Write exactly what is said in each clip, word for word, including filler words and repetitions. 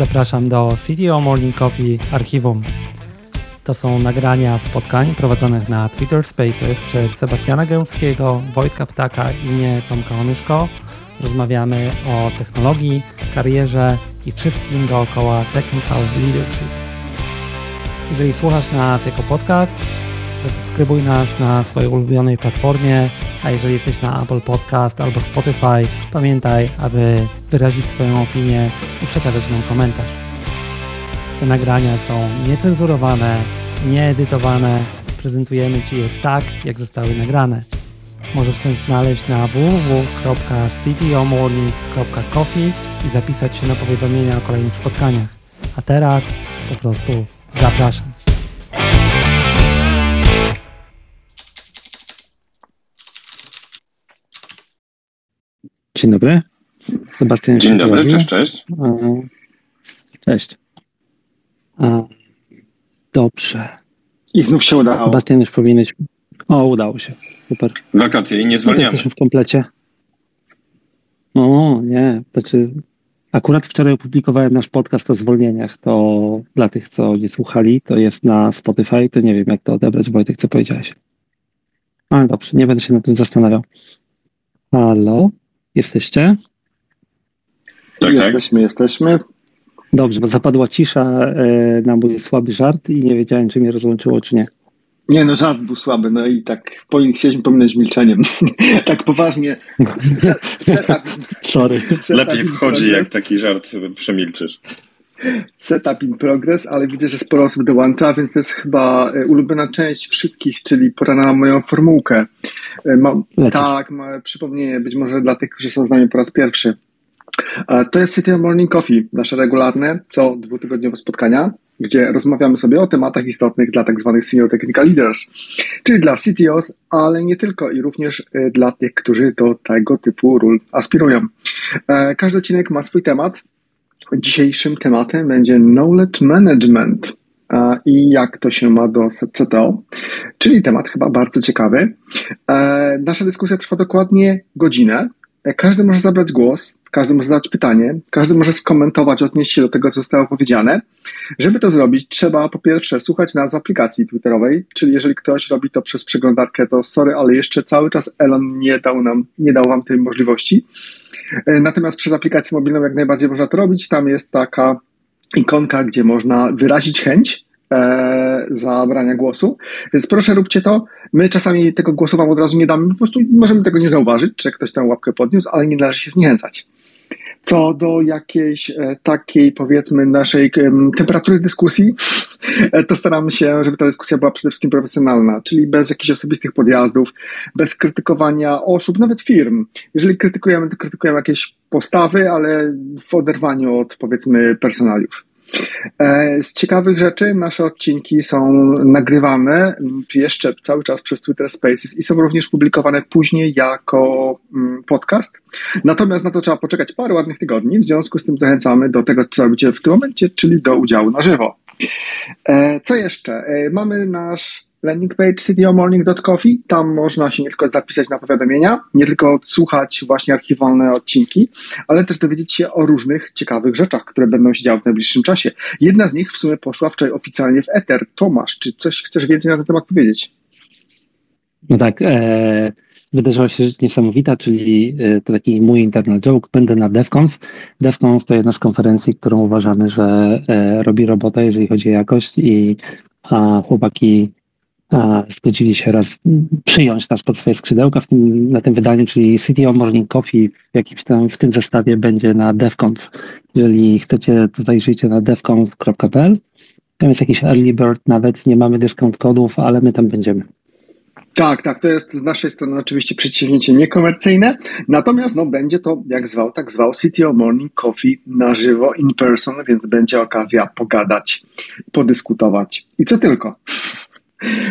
Zapraszam do C T O Morning Coffee Archiwum. To są nagrania spotkań prowadzonych na Twitter Spaces przez Sebastiana Gębskiego, Wojtka Ptaka i mnie, Tomka Onyszko. Rozmawiamy o technologii, karierze i wszystkim dookoła technical leadership. Jeżeli słuchasz nas jako podcast, zasubskrybuj nas na swojej ulubionej platformie, a jeżeli jesteś na Apple Podcast albo Spotify, pamiętaj, aby wyrazić swoją opinię i przekazać nam komentarz. Te nagrania są niecenzurowane, nieedytowane, prezentujemy Ci je tak, jak zostały nagrane. Możesz też znaleźć na w w w kropka c t o morning kropka coffee i zapisać się na powiadomienia o kolejnych spotkaniach. A teraz po prostu zapraszam. Dzień dobry. Sebastian. Dzień dobry, cześć, cześć. Cześć. Dobrze. I znów się udało. Sebastian już powinieneś... O, udało się. Super. Wakacje i nie zwalniamy. Jesteśmy w komplecie. O, nie. Znaczy, akurat wczoraj opublikowałem nasz podcast o zwolnieniach. To dla tych, co nie słuchali, to jest na Spotify. To nie wiem, jak to odebrać, Wojtek, co powiedziałeś. Ale dobrze, nie będę się nad tym zastanawiał. Halo? Jesteście? Tak, jesteśmy, tak. jesteśmy. Dobrze, bo zapadła cisza y, na mój słaby żart i nie wiedziałem, czy mnie rozłączyło, czy nie. Nie, no żart był słaby, no i tak chcieliśmy pominąć milczeniem. Tak poważnie. Setup, Sorry. Setup Lepiej wchodzi, jak taki żart przemilczysz. Setup in progress, ale widzę, że sporo osób dołącza, więc to jest chyba ulubiona część wszystkich, czyli pora na moją formułkę. Mam, tak, ma przypomnienie być może dla tych, którzy są z nami po raz pierwszy. To jest C T O Morning Coffee, nasze regularne, co dwutygodniowe spotkania, gdzie rozmawiamy sobie o tematach istotnych dla tak zwanych Senior Technical Leaders, czyli dla C T Os, ale nie tylko i również dla tych, którzy do tego typu ról aspirują. Każdy odcinek ma swój temat. Dzisiejszym tematem będzie knowledge management i jak to się ma do C T O, czyli temat chyba bardzo ciekawy. Nasza dyskusja trwa dokładnie godzinę. Każdy może zabrać głos, każdy może zadać pytanie, każdy może skomentować, odnieść się do tego, co zostało powiedziane. Żeby to zrobić, trzeba po pierwsze słuchać nas w aplikacji twitterowej, czyli jeżeli ktoś robi to przez przeglądarkę, to sorry, ale jeszcze cały czas Elon nie dał nam, nie dał wam tej możliwości. Natomiast przez aplikację mobilną jak najbardziej można to robić. Tam jest taka ikonka, gdzie można wyrazić chęć e, zabrania głosu. Więc proszę, róbcie to. My czasami tego głosu wam od razu nie damy. Po prostu możemy tego nie zauważyć, czy ktoś tę łapkę podniósł, ale nie należy się zniechęcać. Co do jakiejś e, takiej, powiedzmy, naszej e, temperatury dyskusji, e, to staramy się, żeby ta dyskusja była przede wszystkim profesjonalna, czyli bez jakichś osobistych podjazdów, bez krytykowania osób, nawet firm. Jeżeli krytykujemy, to krytykujemy jakieś postawy, ale w oderwaniu od, powiedzmy, personaliów. E, z ciekawych rzeczy nasze odcinki są nagrywane jeszcze cały czas przez Twitter Spaces i są również publikowane później jako mm, podcast. Natomiast na to trzeba poczekać parę ładnych tygodni, w związku z tym zachęcamy do tego, co robicie w tym momencie, czyli do udziału na żywo. E, co jeszcze? E, mamy nasz landing page c t o morning kropka coffee, tam można się nie tylko zapisać na powiadomienia, nie tylko odsłuchać właśnie archiwalne odcinki, ale też dowiedzieć się o różnych ciekawych rzeczach, które będą się działy w najbliższym czasie. Jedna z nich w sumie poszła wczoraj oficjalnie w eter. Tomasz, czy coś chcesz więcej na ten temat powiedzieć? No tak, e, wydarzyła się rzecz niesamowita, czyli e, to taki mój internal joke, będę na DevConf. DevConf to jedna z konferencji, którą uważamy, że e, robi robotę, jeżeli chodzi o jakość i a, chłopaki A, zgodzili się raz przyjąć nas pod swoje skrzydełka w tym, na tym wydaniu, czyli C T O Morning Coffee w jakimś tam, w tym zestawie będzie na DevConf. Jeżeli chcecie, to zajrzyjcie na devconf kropka p l. Tam jest jakiś early bird, nawet nie mamy discount kodów, ale my tam będziemy. Tak, tak, to jest z naszej strony oczywiście przedsięwzięcie niekomercyjne, natomiast no, będzie to, jak zwał, tak zwał, C T O Morning Coffee na żywo, in person, więc będzie okazja pogadać, podyskutować i co tylko.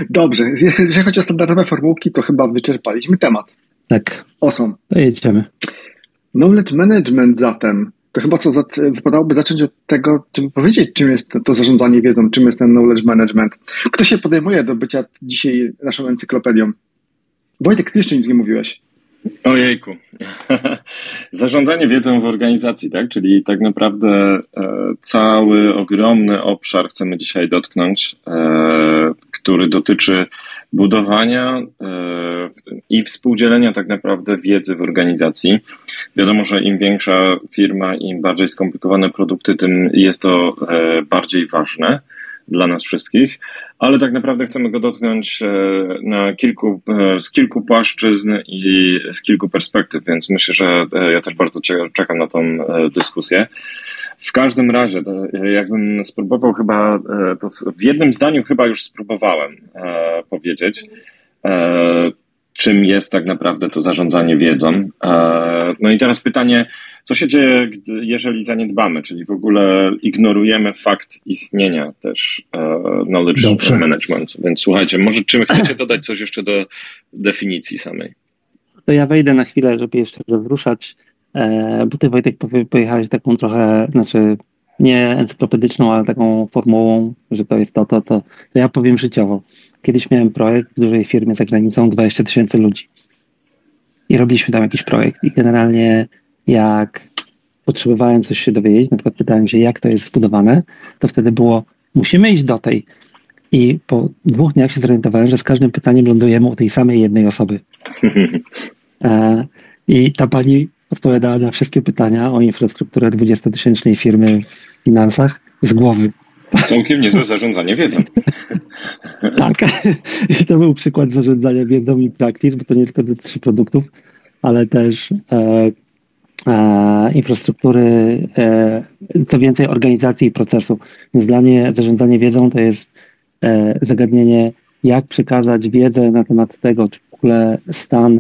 Dobrze, jeżeli chodzi o standardowe formułki, to chyba wyczerpaliśmy temat. Tak. Awesome. To jedziemy. Knowledge management zatem. To chyba co, wypadałoby zacząć od tego, żeby powiedzieć, czym jest to zarządzanie wiedzą, czym jest ten knowledge management. Kto się podejmuje do bycia dzisiaj naszą encyklopedią? Wojtek, ty jeszcze nic nie mówiłeś. Ojejku. Zarządzanie wiedzą w organizacji, tak? Czyli tak naprawdę e, cały ogromny obszar chcemy dzisiaj dotknąć, e, który dotyczy budowania e, i współdzielenia tak naprawdę wiedzy w organizacji. Wiadomo, że im większa firma, im bardziej skomplikowane produkty, tym jest to e, bardziej ważne dla nas wszystkich, ale tak naprawdę chcemy go dotknąć na kilku, z kilku płaszczyzn i z kilku perspektyw, więc myślę, że ja też bardzo czekam na tą dyskusję. W każdym razie, jakbym spróbował chyba, to w jednym zdaniu chyba już spróbowałem powiedzieć, czym jest tak naprawdę to zarządzanie wiedzą. No i teraz pytanie, co się dzieje, gdy, jeżeli zaniedbamy, czyli w ogóle ignorujemy fakt istnienia też knowledge Dobrze. management. Więc słuchajcie, może czy chcecie dodać coś jeszcze do definicji samej? To ja wejdę na chwilę, żeby jeszcze rozruszać, bo ty, Wojtek, pojechałeś taką trochę, znaczy nie encyklopedyczną, ale taką formułą, że to jest to, to, to. To ja powiem życiowo. Kiedyś miałem projekt w dużej firmie za granicą, dwadzieścia tysięcy ludzi. I robiliśmy tam jakiś projekt i generalnie jak potrzebowałem coś się dowiedzieć, na przykład pytałem się, jak to jest zbudowane, to wtedy było, musimy iść do tej. I po dwóch dniach się zorientowałem, że z każdym pytaniem lądujemy u tej samej jednej osoby. E, I ta pani odpowiadała na wszystkie pytania o infrastrukturę dwudziestotysięcznej firmy w finansach z głowy. Całkiem niezłe zarządzanie wiedzą. Tak. I to był przykład zarządzania wiedzą i practice, bo to nie tylko dotyczy produktów, ale też e, e, infrastruktury, e, co więcej organizacji i procesu. Więc dla mnie zarządzanie wiedzą to jest e, zagadnienie, jak przekazać wiedzę na temat tego, czy w ogóle stan,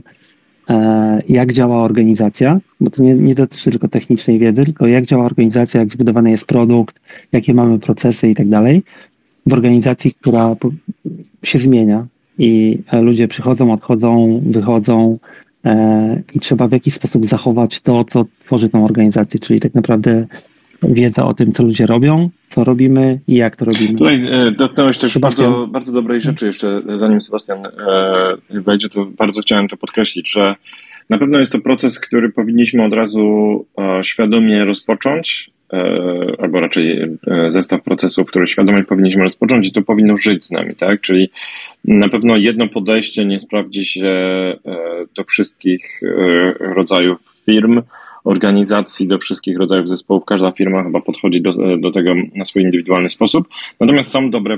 e, jak działa organizacja, bo to nie, nie dotyczy tylko technicznej wiedzy, tylko jak działa organizacja, jak zbudowany jest produkt, jakie mamy procesy i tak dalej. W organizacji, która się zmienia i ludzie przychodzą, odchodzą, wychodzą e, i trzeba w jakiś sposób zachować to, co tworzy tą organizację, czyli tak naprawdę wiedza o tym, co ludzie robią, co robimy i jak to robimy. Tutaj e, dotknąłeś też Sebastian. bardzo, bardzo dobrej rzeczy jeszcze, zanim Sebastian e, wejdzie, to bardzo chciałem to podkreślić, że na pewno jest to proces, który powinniśmy od razu e, świadomie rozpocząć, albo raczej zestaw procesów, które świadomie powinniśmy rozpocząć i to powinno żyć z nami, tak? Czyli na pewno jedno podejście nie sprawdzi się do wszystkich rodzajów firm, organizacji, do wszystkich rodzajów zespołów. Każda firma chyba podchodzi do, do tego na swój indywidualny sposób. Natomiast są dobre,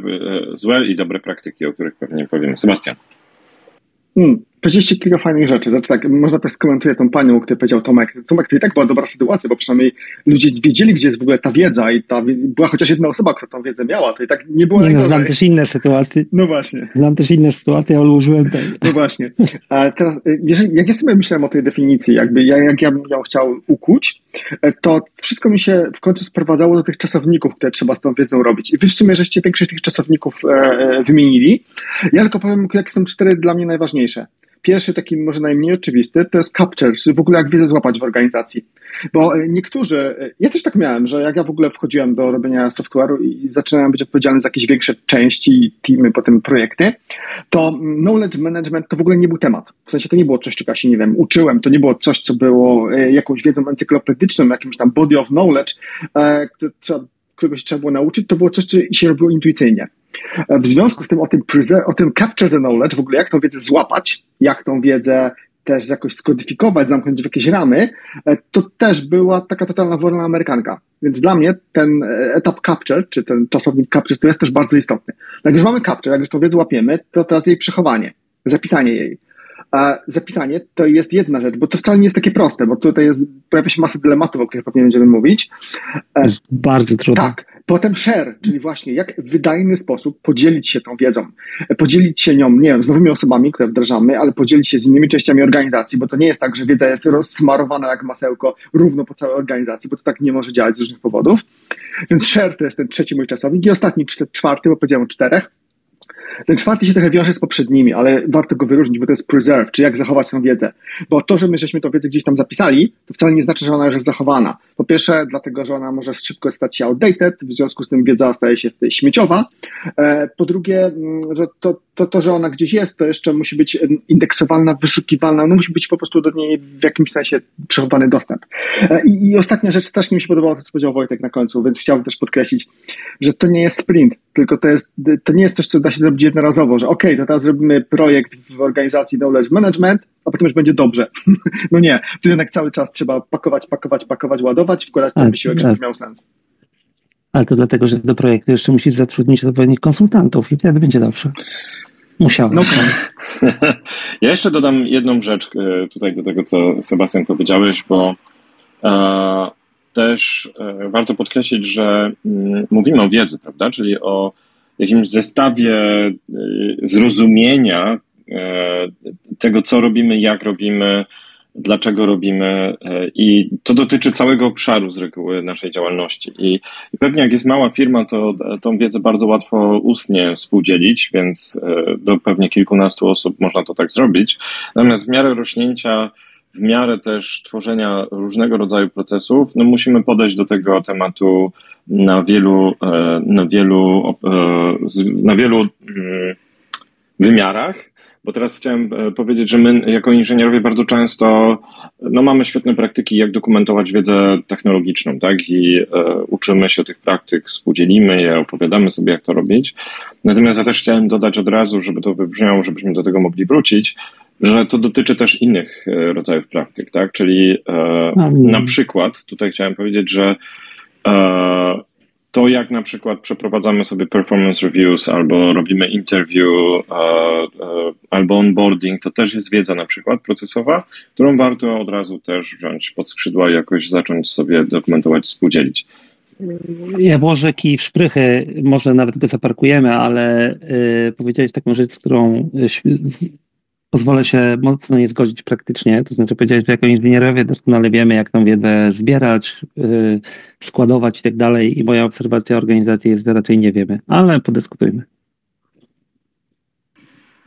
złe i dobre praktyki, o których pewnie powiemy. Sebastian. Hmm, powiedzieliście kilka fajnych rzeczy. Znaczy tak, można też skomentuję tą panią, o której powiedział Tomek. Tomek, to i tak była dobra sytuacja, bo przynajmniej ludzie wiedzieli, gdzie jest w ogóle ta wiedza i ta, była chociaż jedna osoba, która tą wiedzę miała, to i tak nie było. Nie, no, znam też inne sytuacje. No właśnie. Znam też inne sytuacje, ale użyłem tego. No właśnie. A teraz, jeżeli, jak ja sobie myślałem o tej definicji, jakby ja, jak ja bym ją chciał ukuć, to wszystko mi się w końcu sprowadzało do tych czasowników, które trzeba z tą wiedzą robić. I wy w sumie żeście większość tych czasowników e, e, wymienili. Ja tylko powiem, jakie są cztery dla mnie najważniejsze. Pierwszy, taki może najmniej oczywisty, to jest capture, czyli w ogóle jak wiedzę złapać w organizacji. Bo niektórzy, ja też tak miałem, że jak ja w ogóle wchodziłem do robienia software'u i zaczynałem być odpowiedzialny za jakieś większe części, teamy, potem projekty, to knowledge management to w ogóle nie był temat. W sensie to nie było coś, czego się, nie wiem, uczyłem, to nie było coś, co było jakąś wiedzą encyklopedyczną, jakimś tam body of knowledge, którego się trzeba było nauczyć, to było coś, co się robiło intuicyjnie. W związku z tym o tym, prese- o tym capture the knowledge, w ogóle jak tą wiedzę złapać, jak tą wiedzę też jakoś skodyfikować, zamknąć w jakieś ramy, to też była taka totalna wolna amerykanka. Więc dla mnie ten etap capture, czy ten czasownik capture, to jest też bardzo istotny. Jak już mamy capture, jak już tą wiedzę łapiemy, to teraz jej przechowanie, zapisanie jej. A zapisanie to jest jedna rzecz, bo to wcale nie jest takie proste, bo tutaj jest, pojawia się masa dylematów, o których pewnie będziemy mówić. Jest bardzo trudno. Tak. Potem share, czyli właśnie jak w wydajny sposób podzielić się tą wiedzą, podzielić się nią, nie wiem, z nowymi osobami, które wdrażamy, ale podzielić się z innymi częściami organizacji, bo to nie jest tak, że wiedza jest rozsmarowana jak masełko równo po całej organizacji, bo to tak nie może działać z różnych powodów. Więc share to jest ten trzeci mój czasownik i ostatni, czwarty, bo powiedziałem o czterech. Ten czwarty się trochę wiąże z poprzednimi, ale warto go wyróżnić, bo to jest preserve, czy jak zachować tą wiedzę. Bo to, że my żeśmy tą wiedzę gdzieś tam zapisali, to wcale nie znaczy, że ona już jest zachowana. Po pierwsze, dlatego, że ona może szybko stać się outdated, w związku z tym wiedza staje się śmieciowa. Po drugie, że to to, to, że ona gdzieś jest, to jeszcze musi być indeksowalna, wyszukiwalna, no musi być po prostu do niej w jakimś sensie przechowany dostęp. I, i ostatnia rzecz, strasznie mi się podobało to, co powiedział Wojtek na końcu, więc chciałbym też podkreślić, że to nie jest sprint, tylko to, jest, to nie jest coś, co da się zrobić jednorazowo, że okej, okay, to teraz zrobimy projekt w organizacji knowledge management, a potem już będzie dobrze. No nie, tu jednak cały czas trzeba pakować, pakować, pakować, ładować, wkładać ten wysiłek, żeby miał sens. Ale to dlatego, że do projektu jeszcze musisz zatrudnić odpowiednich konsultantów i wtedy będzie dobrze. Musiałem. No, ja jeszcze dodam jedną rzecz tutaj do tego, co Sebastian powiedziałeś, bo też warto podkreślić, że mówimy o wiedzy, prawda? Czyli o jakimś zestawie zrozumienia tego, co robimy, jak robimy, dlaczego robimy i to dotyczy całego obszaru z reguły naszej działalności i pewnie jak jest mała firma, to tą wiedzę bardzo łatwo ustnie współdzielić, więc do pewnie kilkunastu osób można to tak zrobić, natomiast w miarę rośnięcia, w miarę też tworzenia różnego rodzaju procesów, no musimy podejść do tego tematu na wielu, na wielu, na wielu wymiarach. Bo teraz chciałem powiedzieć, że my jako inżynierowie bardzo często no, mamy świetne praktyki, jak dokumentować wiedzę technologiczną, tak? I e, uczymy się tych praktyk, współdzielimy je, opowiadamy sobie, jak to robić. Natomiast ja też chciałem dodać od razu, żeby to wybrzmiało, żebyśmy do tego mogli wrócić, że to dotyczy też innych rodzajów praktyk, tak? Czyli e, na przykład tutaj chciałem powiedzieć, że e, to jak na przykład przeprowadzamy sobie performance reviews albo robimy interview albo onboarding, to też jest wiedza na przykład procesowa, którą warto od razu też wziąć pod skrzydła i jakoś zacząć sobie dokumentować, współdzielić. Ja włożę kij w szprychy, może nawet go zaparkujemy, ale y, powiedziałeś taką rzecz, z którą y, pozwolę się mocno nie zgodzić praktycznie, to znaczy powiedziałeś, że jako inżynierowie doskonale wiemy, jak tą wiedzę zbierać, yy, składować i tak dalej i moja obserwacja organizacji jest, że raczej nie wiemy, ale podyskutujmy.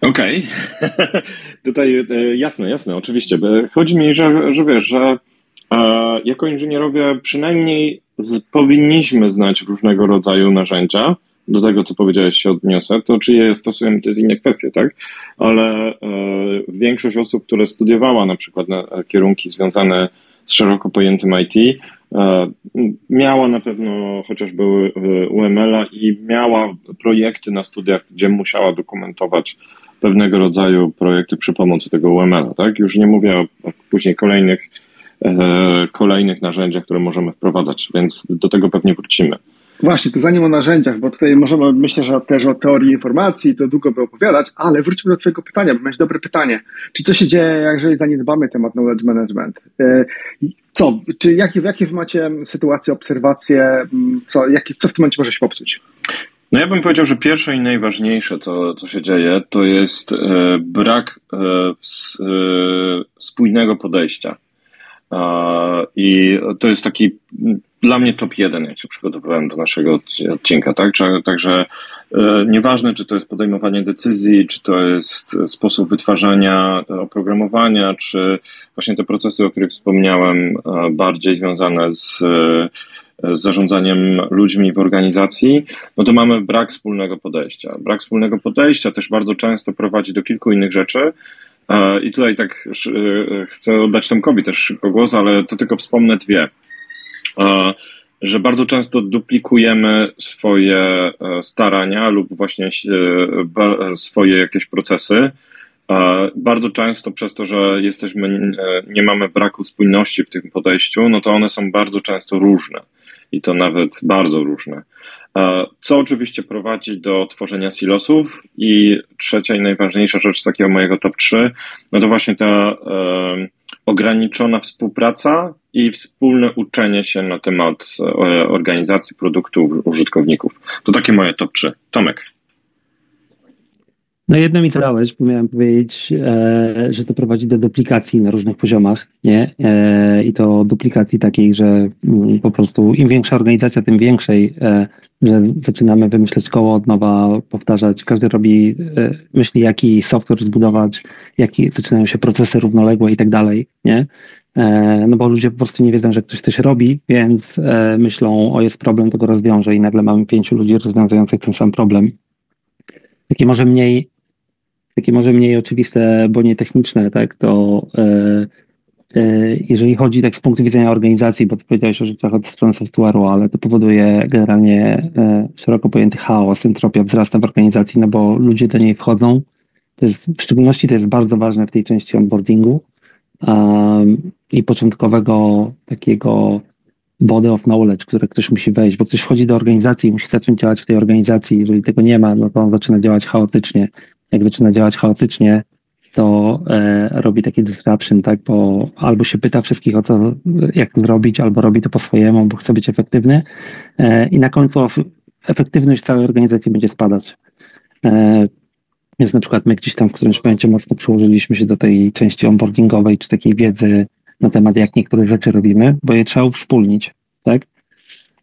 Okej, okay. Tutaj jasne, jasne, oczywiście. Chodzi mi, że, że wiesz, że e, jako inżynierowie przynajmniej z, powinniśmy znać różnego rodzaju narzędzia. Do tego, co powiedziałeś, się odniosę, to czy je stosujemy, to jest inna kwestia, tak? Ale e, większość osób, które studiowała na przykład na kierunki związane z szeroko pojętym I T, e, miała na pewno chociażby U M L-a i miała projekty na studiach, gdzie musiała dokumentować pewnego rodzaju projekty przy pomocy tego U M L-a, tak? Już nie mówię o, o później kolejnych, e, kolejnych narzędziach, które możemy wprowadzać, więc do tego pewnie wrócimy. Właśnie, to zanim o narzędziach, bo tutaj możemy, myślę, że też o teorii informacji, to długo by opowiadać, ale wróćmy do twojego pytania, bo miałeś dobre pytanie. Czy co się dzieje, jeżeli zaniedbamy temat knowledge management? Co? Czy jakie, jakie wy macie sytuacje, obserwacje? Co, jakie, co w tym momencie może się popsuć? No ja bym powiedział, że pierwsze i najważniejsze, co, co się dzieje, to jest e, brak e, s, e, spójnego podejścia. E, I to jest taki... Dla mnie top jeden, jak się przygotowywałem do naszego odcinka, tak? Także e, nieważne, czy to jest podejmowanie decyzji, czy to jest sposób wytwarzania oprogramowania, czy właśnie te procesy, o których wspomniałem, e, bardziej związane z, e, z zarządzaniem ludźmi w organizacji, no to mamy brak wspólnego podejścia. Brak wspólnego podejścia też bardzo często prowadzi do kilku innych rzeczy. E, I tutaj tak e, chcę oddać Tomkowi też szybko głos, ale to tylko wspomnę dwie. Że bardzo często duplikujemy swoje starania lub właśnie swoje jakieś procesy. Bardzo często przez to, że jesteśmy, nie mamy braku spójności w tym podejściu, no to one są bardzo często różne i to nawet bardzo różne. Co oczywiście prowadzi do tworzenia silosów i trzecia i najważniejsza rzecz z takiego mojego top trzy, no to właśnie ta ograniczona współpraca i wspólne uczenie się na temat organizacji, produktów, użytkowników. To takie moje top trzy. Tomek. No jedno mi dałeś, bo miałem powiedzieć, e, że to prowadzi do duplikacji na różnych poziomach, nie? E, I to duplikacji takiej, że m, po prostu im większa organizacja, tym większej, e, że zaczynamy wymyślać koło od nowa, powtarzać, każdy robi, e, myśli jaki software zbudować, jaki, zaczynają się procesy równoległe i tak dalej, nie? No bo ludzie po prostu nie wiedzą, że ktoś coś robi, więc e, myślą, o jest problem, to go rozwiąże i nagle mamy pięciu ludzi rozwiązujących ten sam problem. Takie może mniej takie może mniej oczywiste, bo nie techniczne, tak, to e, e, jeżeli chodzi tak z punktu widzenia organizacji, bo ty powiedziałeś o rzeczach od strony software'u, ale to powoduje generalnie e, szeroko pojęty chaos, entropia wzrasta w organizacji, no bo ludzie do niej wchodzą. To jest, w szczególności to jest bardzo ważne w tej części onboardingu um, i początkowego takiego body of knowledge, które ktoś musi wejść, bo ktoś wchodzi do organizacji i musi zacząć działać w tej organizacji. Jeżeli tego nie ma, no to on zaczyna działać chaotycznie. Jak zaczyna działać chaotycznie, to e, robi taki disruption, tak, bo albo się pyta wszystkich o co, jak zrobić, albo robi to po swojemu, bo chce być efektywny e, i na końcu efektywność całej organizacji będzie spadać. E, Więc na przykład my gdzieś tam w którymś momencie mocno przyłożyliśmy się do tej części onboardingowej, czy takiej wiedzy na temat, jak niektóre rzeczy robimy, bo je trzeba uwspólnić, tak?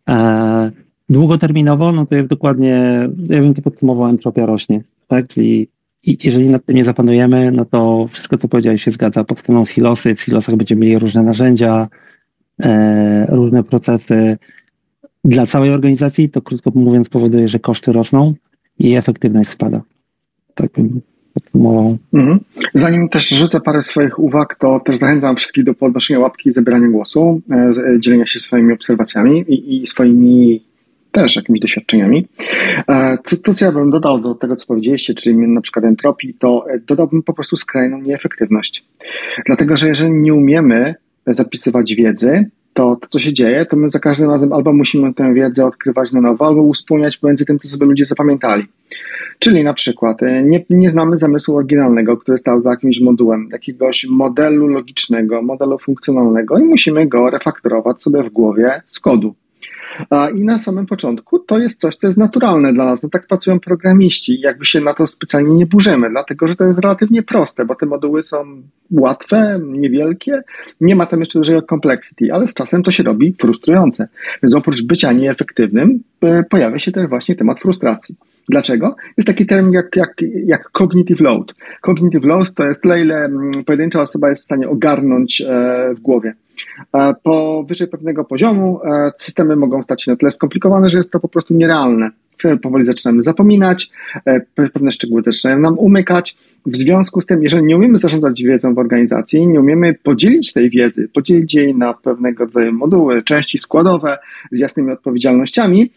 E, długoterminowo, no to jest dokładnie, ja bym to podsumował, entropia rośnie, tak? Czyli i, jeżeli nad tym nie zapanujemy, no to wszystko, co powiedziałeś, się zgadza. Powstaną silosy, w silosach będziemy mieli różne narzędzia, e, różne procesy. Dla całej organizacji to, krótko mówiąc, powoduje, że koszty rosną i efektywność spada. Takim, takim mhm. Zanim też rzucę parę swoich uwag, to też zachęcam wszystkich do podnoszenia łapki i zabierania głosu, e, dzielenia się swoimi obserwacjami i, i swoimi też jakimiś doświadczeniami. E, co, to, co ja bym dodał do tego, co powiedzieliście, czyli na przykład entropii, to dodałbym po prostu skrajną nieefektywność. Dlatego, że jeżeli nie umiemy zapisywać wiedzy, to, to co się dzieje, to my za każdym razem albo musimy tę wiedzę odkrywać na nowo, albo uspólniać pomiędzy tym, co sobie ludzie zapamiętali. Czyli na przykład nie, nie znamy zamysłu oryginalnego, który stał za jakimś modułem, jakiegoś modelu logicznego, modelu funkcjonalnego i musimy go refaktorować sobie w głowie z kodu. I na samym początku to jest coś, co jest naturalne dla nas. No tak pracują programiści, jakby się na to specjalnie nie burzymy, dlatego że to jest relatywnie proste, bo te moduły są łatwe, niewielkie, nie ma tam jeszcze dużego complexity, ale z czasem to się robi frustrujące. Więc oprócz bycia nieefektywnym pojawia się też właśnie temat frustracji. Dlaczego? Jest taki termin jak, jak, jak cognitive load. Cognitive load to jest tyle, ile pojedyncza osoba jest w stanie ogarnąć w głowie. Powyżej pewnego poziomu systemy mogą stać się na tyle skomplikowane, że jest to po prostu nierealne. Powoli zaczynamy zapominać, pewne szczegóły zaczynają nam umykać. W związku z tym, jeżeli nie umiemy zarządzać wiedzą w organizacji, nie umiemy podzielić tej wiedzy, podzielić jej na pewnego rodzaju moduły, części składowe z jasnymi odpowiedzialnościami,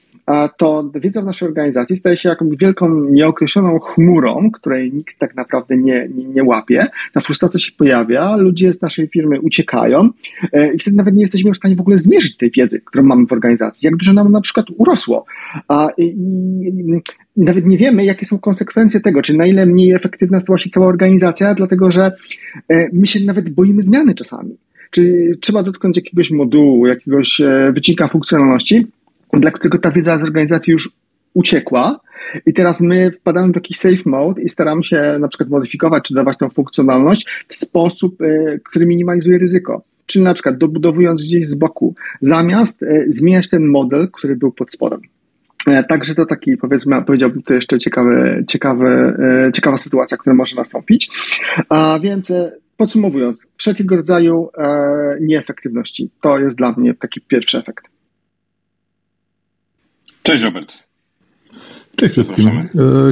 to wiedza w naszej organizacji staje się jakąś wielką, nieokreśloną chmurą, której nikt tak naprawdę nie, nie, nie łapie. Ta frustracja się pojawia, ludzie z naszej firmy uciekają i wtedy nawet nie jesteśmy w stanie w ogóle zmierzyć tej wiedzy, którą mamy w organizacji, jak dużo nam na przykład urosło. A, i, i nawet nie wiemy, jakie są konsekwencje tego, czy na ile mniej efektywna stała się cała organizacja, dlatego że my się nawet boimy zmiany czasami. Czy trzeba dotknąć jakiegoś modułu, jakiegoś wycinka funkcjonalności, dla którego ta wiedza z organizacji już uciekła i teraz my wpadamy w jakiś safe mode i staramy się na przykład modyfikować czy dawać tą funkcjonalność w sposób, który minimalizuje ryzyko. Czyli na przykład dobudowując gdzieś z boku, zamiast zmieniać ten model, który był pod spodem. Także to taki, powiedzmy, powiedziałbym, to jeszcze ciekawy, ciekawy, ciekawa sytuacja, która może nastąpić. A więc podsumowując, wszelkiego rodzaju nieefektywności. To jest dla mnie taki pierwszy efekt. Cześć Robert. Cześć wszystkim.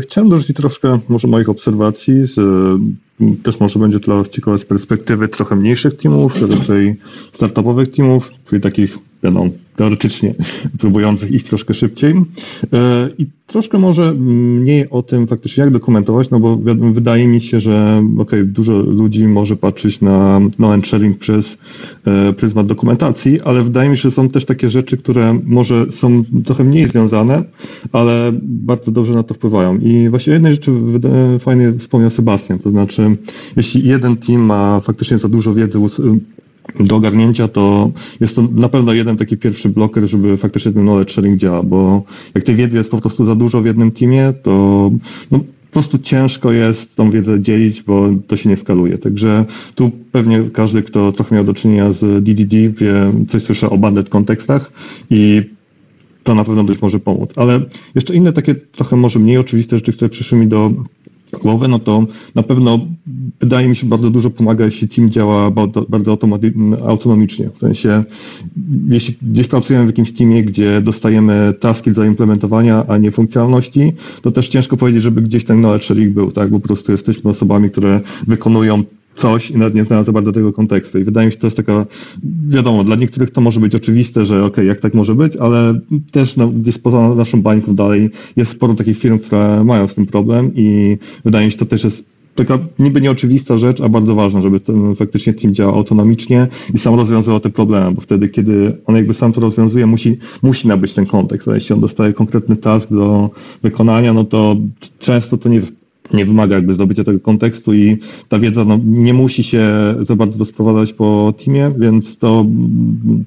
Chciałem dorzucić troszkę może moich obserwacji, z, też może będzie to dla Was ciekawe z perspektywy trochę mniejszych teamów, raczej startupowych teamów, czyli takich no, teoretycznie próbujących iść troszkę szybciej i troszkę może mniej o tym faktycznie jak dokumentować, no bo wydaje mi się, że okay, dużo ludzi może patrzeć na knowledge sharing przez pryzmat dokumentacji, ale wydaje mi się, że są też takie rzeczy, które może są trochę mniej związane, ale bardzo dobrze na to wpływają i właśnie jednej rzeczy fajnie wspomniał Sebastian, to znaczy jeśli jeden team ma faktycznie za dużo wiedzy do ogarnięcia, to jest to na pewno jeden taki pierwszy bloker, żeby faktycznie ten knowledge sharing działa, bo jak tej wiedzy jest po prostu za dużo w jednym teamie, to no, po prostu ciężko jest tą wiedzę dzielić, bo to się nie skaluje. Także tu pewnie każdy, kto trochę miał do czynienia z D D D, wie, coś słyszy o banded kontekstach i to na pewno dość może pomóc. Ale jeszcze inne takie trochę może mniej oczywiste rzeczy, które przyszły mi do głowy, no to na pewno wydaje mi się, bardzo dużo pomaga, jeśli team działa bardzo, bardzo autonomicznie. W sensie, jeśli gdzieś pracujemy w jakimś teamie, gdzie dostajemy taski do zaimplementowania, a nie funkcjonalności, to też ciężko powiedzieć, żeby gdzieś ten knowledge sharing był, tak? Bo po prostu jesteśmy osobami, które wykonują coś i nawet nie znałem za bardzo tego kontekstu. I wydaje mi się, że to jest taka, wiadomo, dla niektórych to może być oczywiste, że okej, okay, jak tak może być, ale też no, gdzieś poza naszą bańką dalej jest sporo takich firm, które mają z tym problem i wydaje mi się, że to też jest taka niby nieoczywista rzecz, a bardzo ważna, żeby ten, faktycznie team działał autonomicznie i sam rozwiązywał te problemy, bo wtedy, kiedy on jakby sam to rozwiązuje, musi, musi nabyć ten kontekst. A jeśli on dostaje konkretny task do wykonania, no to często to nie nie wymaga jakby zdobycia tego kontekstu i ta wiedza no, nie musi się za bardzo sprowadzać po teamie, więc to,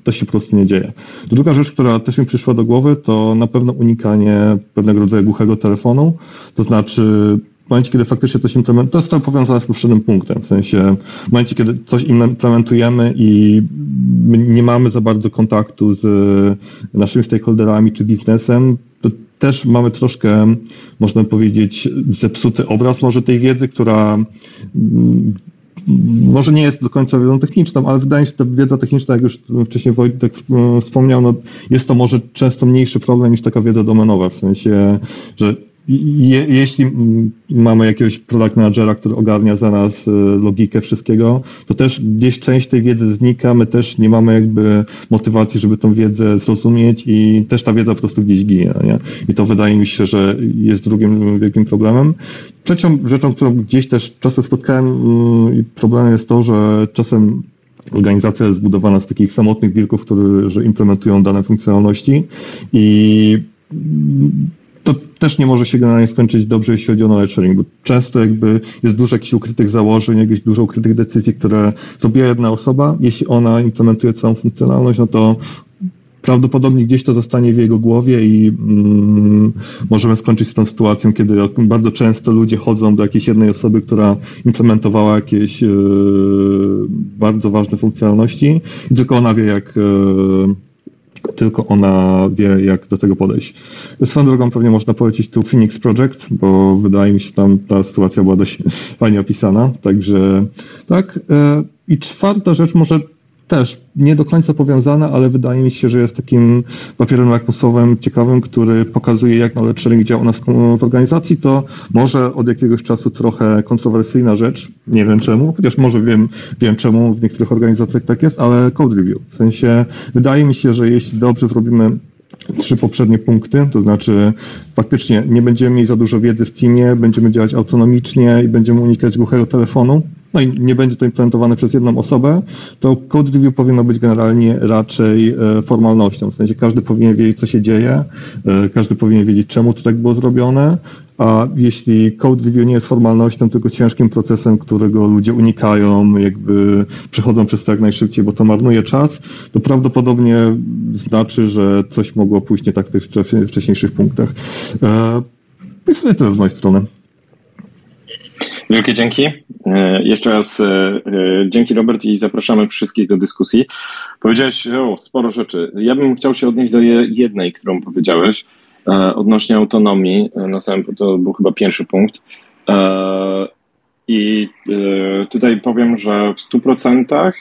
to się po prostu nie dzieje. Druga rzecz, która też mi przyszła do głowy, to na pewno unikanie pewnego rodzaju głuchego telefonu, to znaczy w momencie, kiedy faktycznie coś implementujemy, to jest to powiązane z poprzednim punktem, w sensie w momencie, kiedy coś implementujemy i nie mamy za bardzo kontaktu z naszymi stakeholderami czy biznesem, to też mamy troszkę, można powiedzieć, zepsuty obraz może tej wiedzy, która może nie jest do końca wiedzą techniczną, ale wydaje mi się, że ta wiedza techniczna, jak już wcześniej Wojtek wspomniał, no jest to może często mniejszy problem niż taka wiedza domenowa, w sensie, że Je, jeśli mamy jakiegoś product managera, który ogarnia za nas logikę wszystkiego, to też gdzieś część tej wiedzy znika, my też nie mamy jakby motywacji, żeby tą wiedzę zrozumieć i też ta wiedza po prostu gdzieś ginie, nie? I to wydaje mi się, że jest drugim wielkim problemem. Trzecią rzeczą, którą gdzieś też czasem spotkałem i problemem jest to, że czasem organizacja jest zbudowana z takich samotnych wilków, którzy implementują dane funkcjonalności i to też nie może się generalnie skończyć dobrze, jeśli chodzi o knowledge sharing, bo często jakby jest dużo jakichś ukrytych założeń, jakieś dużo ukrytych decyzji, które zrobiła jedna osoba. Jeśli ona implementuje całą funkcjonalność, no to prawdopodobnie gdzieś to zostanie w jego głowie i mm, możemy skończyć z tą sytuacją, kiedy bardzo często ludzie chodzą do jakiejś jednej osoby, która implementowała jakieś yy, bardzo ważne funkcjonalności i tylko ona wie, jak yy, tylko ona wie, jak do tego podejść. Swoją drogą pewnie można polecić tu Phoenix Project, bo wydaje mi się, że tam ta sytuacja była dość fajnie opisana. Także tak. I czwarta rzecz może też nie do końca powiązana, ale wydaje mi się, że jest takim papierem lakmusowym ciekawym, który pokazuje, jak knowledge sharing działa u nas w organizacji. To może od jakiegoś czasu trochę kontrowersyjna rzecz, nie wiem czemu, chociaż może wiem, wiem czemu w niektórych organizacjach tak jest, ale code review. W sensie wydaje mi się, że jeśli dobrze zrobimy trzy poprzednie punkty, to znaczy faktycznie nie będziemy mieli za dużo wiedzy w teamie, będziemy działać autonomicznie i będziemy unikać głuchego telefonu, no i nie będzie to implementowane przez jedną osobę, to code review powinno być generalnie raczej formalnością, w sensie każdy powinien wiedzieć, co się dzieje, każdy powinien wiedzieć, czemu to tak było zrobione, a jeśli code review nie jest formalnością, tylko ciężkim procesem, którego ludzie unikają, jakby przechodzą przez to jak najszybciej, bo to marnuje czas, to prawdopodobnie znaczy, że coś mogło pójść nie tak w tych wcześniejszych punktach. I sobie to z mojej strony. Wielkie dzięki. Jeszcze raz dzięki, Robert, i zapraszamy wszystkich do dyskusji. Powiedziałeś o, sporo rzeczy. Ja bym chciał się odnieść do jednej, którą powiedziałeś, odnośnie autonomii. Na samym początku to był chyba pierwszy punkt. I tutaj powiem, że w stu procentach,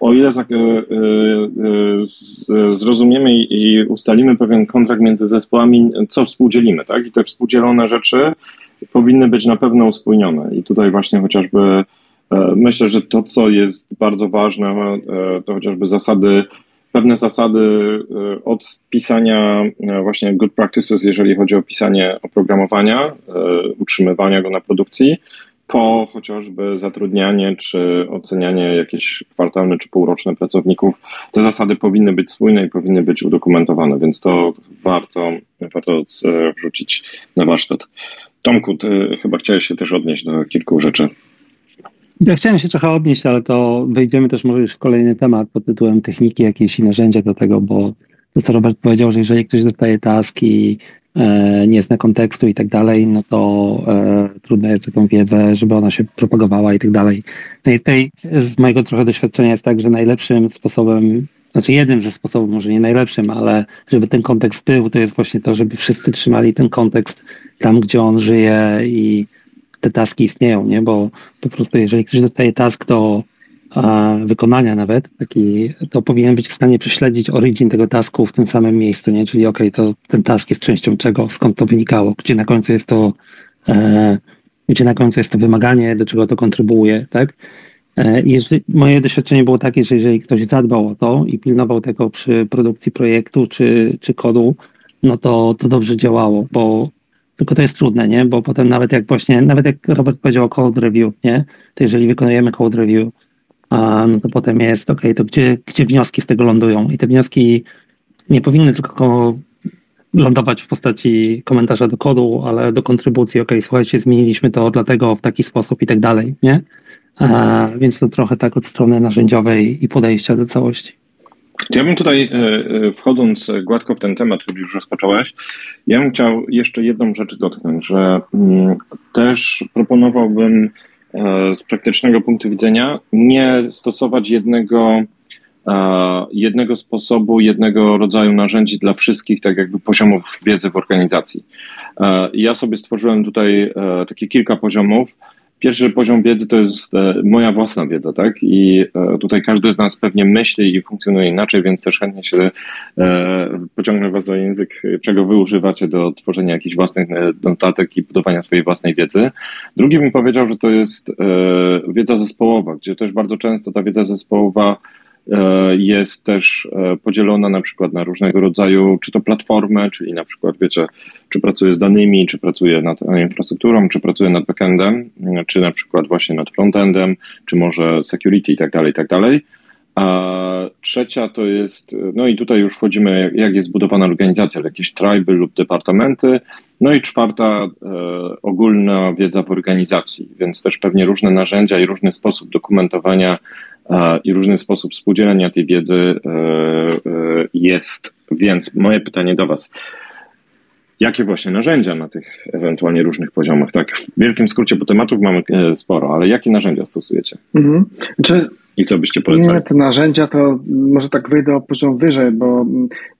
o ile zrozumiemy i ustalimy pewien kontrakt między zespołami, co współdzielimy, tak? I te współdzielone rzeczy powinny być na pewno uspójnione. I tutaj właśnie chociażby e, myślę, że to, co jest bardzo ważne, e, to chociażby zasady, pewne zasady e, od pisania e, właśnie good practices, jeżeli chodzi o pisanie oprogramowania, e, utrzymywania go na produkcji, po chociażby zatrudnianie czy ocenianie jakieś kwartalne czy półroczne pracowników. Te zasady powinny być spójne i powinny być udokumentowane, więc to warto, warto wrzucić na warsztat. Tomku, ty chyba chciałeś się też odnieść do kilku rzeczy. Ja chciałem się trochę odnieść, ale to wejdziemy też może już w kolejny temat pod tytułem techniki jakieś i narzędzia do tego, bo to, co Robert powiedział, że jeżeli ktoś dostaje taski, e, nie zna kontekstu i tak dalej, no to e, trudno jest tą wiedzę, żeby ona się propagowała i tak dalej. No i tutaj z mojego trochę doświadczenia jest tak, że najlepszym sposobem, znaczy jednym ze sposobów, może nie najlepszym, ale żeby ten kontekst był, to jest właśnie to, żeby wszyscy trzymali ten kontekst tam, gdzie on żyje i te taski istnieją, nie? Bo po prostu jeżeli ktoś dostaje task do a, wykonania nawet, taki, to powinien być w stanie prześledzić origin tego tasku w tym samym miejscu, nie? Czyli okej, okay, to ten task jest częścią czego, skąd to wynikało, gdzie na końcu jest to e, gdzie na końcu jest to wymaganie, do czego to kontrybuuje, tak? Jeżeli, moje doświadczenie było takie, że jeżeli ktoś zadbał o to i pilnował tego przy produkcji projektu czy, czy kodu, no to, to dobrze działało, bo tylko to jest trudne, nie? Bo potem nawet jak właśnie, nawet jak Robert powiedział o code review, nie? To jeżeli wykonujemy code review, a, no to potem jest, okej, okay, to gdzie, gdzie wnioski z tego lądują? I te wnioski nie powinny tylko lądować w postaci komentarza do kodu, ale do kontrybucji, okej, okay, słuchajcie, zmieniliśmy to dlatego w taki sposób i tak dalej, nie? A, więc to trochę tak od strony narzędziowej i podejścia do całości. Ja bym tutaj, wchodząc gładko w ten temat, który już rozpocząłeś, ja bym chciał jeszcze jedną rzecz dotknąć, że też proponowałbym z praktycznego punktu widzenia nie stosować jednego, jednego sposobu, jednego rodzaju narzędzi dla wszystkich, tak jakby poziomów wiedzy w organizacji. Ja sobie stworzyłem tutaj takie kilka poziomów. Pierwszy poziom wiedzy to jest moja własna wiedza, tak? I tutaj każdy z nas pewnie myśli i funkcjonuje inaczej, więc też chętnie się pociągnę was za język, czego wy używacie do tworzenia jakichś własnych notatek i budowania swojej własnej wiedzy. Drugi bym powiedział, że to jest wiedza zespołowa, gdzie też bardzo często ta wiedza zespołowa jest też podzielona na przykład na różnego rodzaju, czy to platformy, czyli na przykład, wiecie, czy pracuję z danymi, czy pracuję nad infrastrukturą, czy pracuję nad backendem, czy na przykład właśnie nad frontendem, czy może security i tak dalej, i tak dalej. A trzecia to jest, no i tutaj już wchodzimy, jak jest zbudowana organizacja, jakieś tryby lub departamenty. No i czwarta, e, ogólna wiedza w organizacji, więc też pewnie różne narzędzia i różny sposób dokumentowania e, i różny sposób współdzielenia tej wiedzy e, e, jest. Więc moje pytanie do was. Jakie właśnie narzędzia na tych ewentualnie różnych poziomach? Tak, w wielkim skrócie, bo tematów mamy sporo, ale jakie narzędzia stosujecie? Mhm. Czy... I co byście polecali? Te narzędzia to, może tak wyjdę o poziom wyżej, bo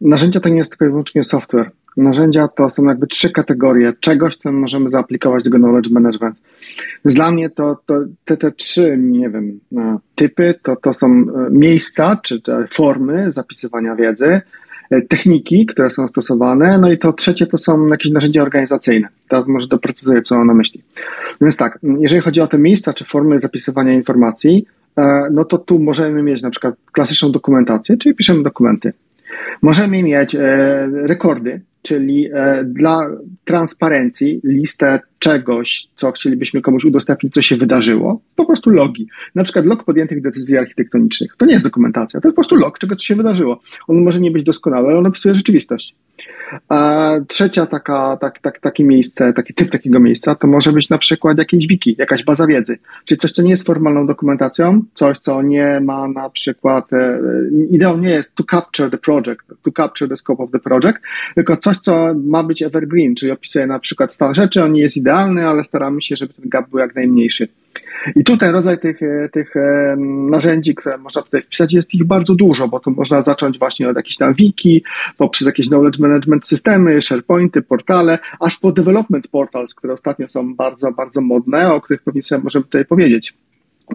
narzędzia to nie jest tylko i wyłącznie software. Narzędzia to są jakby trzy kategorie czegoś, co możemy zaaplikować do knowledge management. Więc dla mnie to, to te, te trzy, nie wiem, typy to, to są miejsca, czy te formy zapisywania wiedzy, techniki, które są stosowane, no i to trzecie to są jakieś narzędzia organizacyjne. Teraz może doprecyzuję, co mam na myśli. Więc tak, jeżeli chodzi o te miejsca, czy formy zapisywania informacji, no to tu możemy mieć na przykład klasyczną dokumentację, czyli piszemy dokumenty. Możemy mieć rekordy, czyli dla transparencji listę czegoś, co chcielibyśmy komuś udostępnić, co się wydarzyło, po prostu logi. Na przykład log podjętych decyzji architektonicznych. To nie jest dokumentacja, to jest po prostu log czegoś, co się wydarzyło. On może nie być doskonały, ale on opisuje rzeczywistość. A trzecia taka, tak, tak, takie miejsce, taki typ takiego miejsca to może być na przykład jakieś wiki, jakaś baza wiedzy, czyli coś, co nie jest formalną dokumentacją, coś, co nie ma na przykład, ideą nie jest to capture the project, to capture the scope of the project, tylko coś, co ma być evergreen, czyli opisuje na przykład stan rzeczy, on nie jest idealny, ale staramy się, żeby ten gap był jak najmniejszy. I tutaj rodzaj tych, tych narzędzi, które można tutaj wpisać, jest ich bardzo dużo, bo tu można zacząć właśnie od jakichś tam wiki, poprzez jakieś knowledge management systemy, SharePointy, portale, aż po development portals, które ostatnio są bardzo, bardzo modne, o których pewnie sobie możemy tutaj powiedzieć.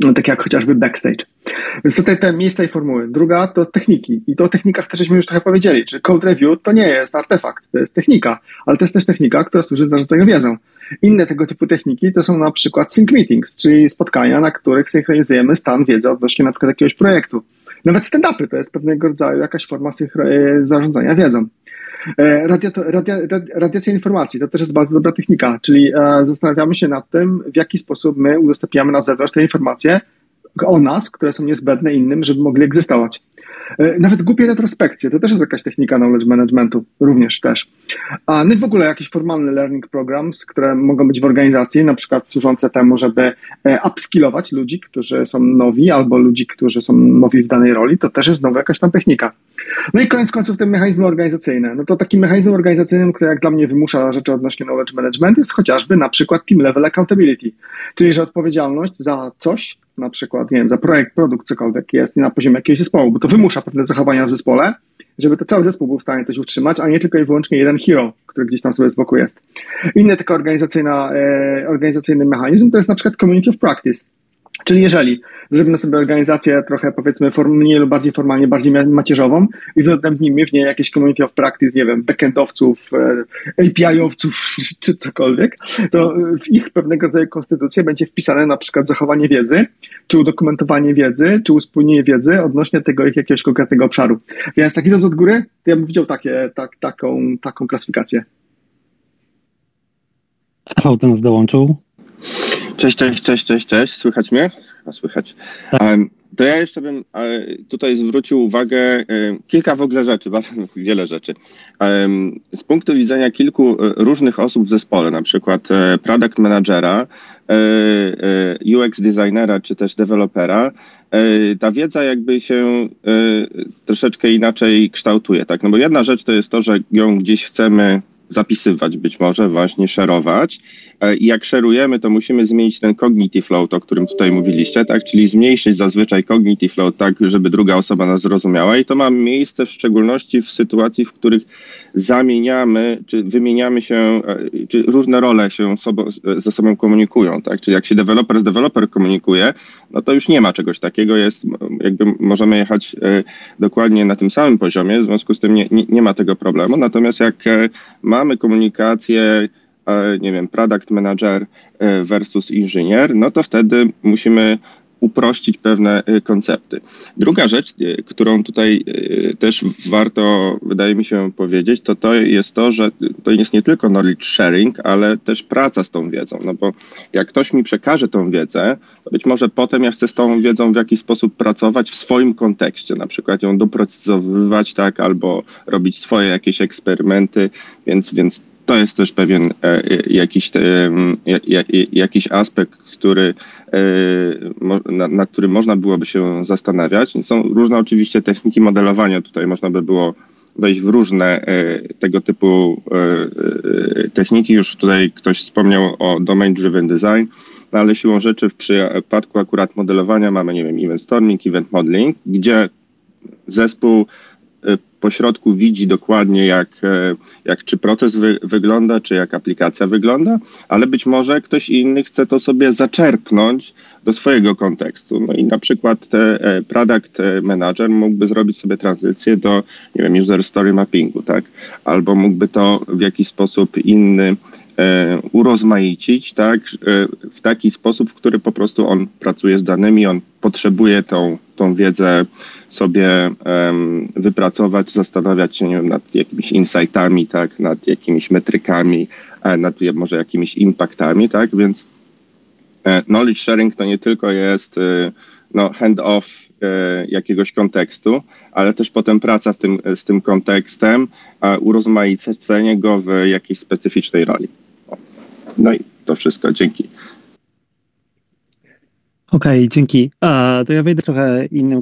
No, tak jak chociażby backstage. Więc tutaj te miejsca i formuły. Druga to techniki. I to o technikach też żeśmy już trochę powiedzieli. Czyli code review to nie jest artefakt, to jest technika, ale to jest też technika, która służy zarządzaniu wiedzą. Inne tego typu techniki to są na przykład sync meetings, czyli spotkania, na których synchronizujemy stan wiedzy odnośnie na przykład jakiegoś projektu. Nawet stand-upy to jest pewnego rodzaju jakaś forma zarządzania wiedzą. Radiato, radia, radiacja informacji to też jest bardzo dobra technika, czyli e, zastanawiamy się nad tym, w jaki sposób my udostępniamy na zewnątrz te informacje o nas, które są niezbędne innym, żeby mogli egzystować. E, nawet głupie retrospekcje to też jest jakaś technika knowledge managementu, również też. A, no i w ogóle jakieś formalne learning programs, które mogą być w organizacji, na przykład służące temu, żeby e, upskillować ludzi, którzy są nowi, albo ludzi, którzy są nowi w danej roli, to też jest znowu jakaś tam technika. No i koniec końców te mechanizmy organizacyjne. No to takim mechanizm organizacyjnym, który jak dla mnie wymusza rzeczy odnośnie knowledge management, jest chociażby na przykład team level accountability, czyli że odpowiedzialność za coś, na przykład, nie wiem, za projekt, produkt, cokolwiek jest nie na poziomie jakiegoś zespołu, bo to wymusza pewne zachowania w zespole, żeby to cały zespół był w stanie coś utrzymać, a nie tylko i wyłącznie jeden hero, który gdzieś tam sobie z boku jest. Inny taki organizacyjna, e, organizacyjny mechanizm to jest na przykład community of practice. Czyli jeżeli zrobimy sobie organizację trochę, powiedzmy, mniej lub bardziej formalnie, bardziej macierzową i wyodrębnimy w niej jakieś community of practice, nie wiem, backendowców, A P I-owców czy cokolwiek, to w ich pewnego rodzaju konstytucję będzie wpisane na przykład zachowanie wiedzy, czy udokumentowanie wiedzy, czy uspójnienie wiedzy odnośnie tego ich jakiegoś konkretnego obszaru. Więc tak idąc od góry, to ja bym widział takie, tak, taką, taką klasyfikację. Rafał do nas dołączył. Cześć, cześć, cześć, cześć, cześć. Słychać mnie? Chyba słychać. Um, to ja jeszcze bym um, tutaj zwrócił uwagę um, kilka w ogóle rzeczy, bardzo, wiele rzeczy. Um, z punktu widzenia kilku różnych osób w zespole, na przykład um, product managera, um, U X designera czy też dewelopera, ta wiedza jakby się um, troszeczkę inaczej kształtuje, tak? No bo jedna rzecz to jest to, że ją gdzieś chcemy zapisywać, być może właśnie szerować. I jak szerujemy, to musimy zmienić ten cognitive load, o którym tutaj mówiliście, tak? Czyli zmniejszyć zazwyczaj cognitive load, tak, żeby druga osoba nas zrozumiała. I to ma miejsce w szczególności w sytuacji, w których zamieniamy, czy wymieniamy się, czy różne role się sobą, ze sobą komunikują, tak? Czyli jak się deweloper z deweloper komunikuje, no to już nie ma czegoś takiego, jest, jakby możemy jechać dokładnie na tym samym poziomie, w związku z tym nie, nie, nie ma tego problemu. Natomiast jak mamy komunikację, nie wiem, product manager versus inżynier, no to wtedy musimy uprościć pewne koncepty. Druga rzecz, którą tutaj też warto, wydaje mi się, powiedzieć, to to jest to, że to jest nie tylko knowledge sharing, ale też praca z tą wiedzą, no bo jak ktoś mi przekaże tą wiedzę, to być może potem ja chcę z tą wiedzą w jakiś sposób pracować w swoim kontekście, na przykład ją doprecyzowywać, tak, albo robić swoje jakieś eksperymenty, więc, więc to jest też pewien e, jakiś, te, e, jakiś aspekt, który, e, mo, na, na który można byłoby się zastanawiać. Są różne oczywiście techniki modelowania, tutaj można by było wejść w różne e, tego typu e, techniki. Już tutaj ktoś wspomniał o Domain Driven Design, no ale siłą rzeczy w przypadku akurat modelowania mamy, nie wiem, Event Storming, Event Modeling, gdzie zespół pośrodku widzi dokładnie, jak, jak czy proces wy, wygląda, czy jak aplikacja wygląda, ale być może ktoś inny chce to sobie zaczerpnąć do swojego kontekstu. No i na przykład te, product manager mógłby zrobić sobie tranzycję do, nie wiem, user story mappingu, tak? Albo mógłby to w jakiś sposób inny e, urozmaicić, tak? E, w taki sposób, w który po prostu on pracuje z danymi, on potrzebuje tą, tą wiedzę sobie um, wypracować, zastanawiać się, nie wiem, nad jakimiś insightami, tak, nad jakimiś metrykami, nad może jakimiś impactami, tak, więc e, knowledge sharing to nie tylko jest e, no, hand-off e, jakiegoś kontekstu, ale też potem praca w tym, z tym kontekstem, a urozmaicenie go w jakiejś specyficznej roli. No i to wszystko, dzięki. Okej, okay, dzięki. A, to ja wejdę trochę innym,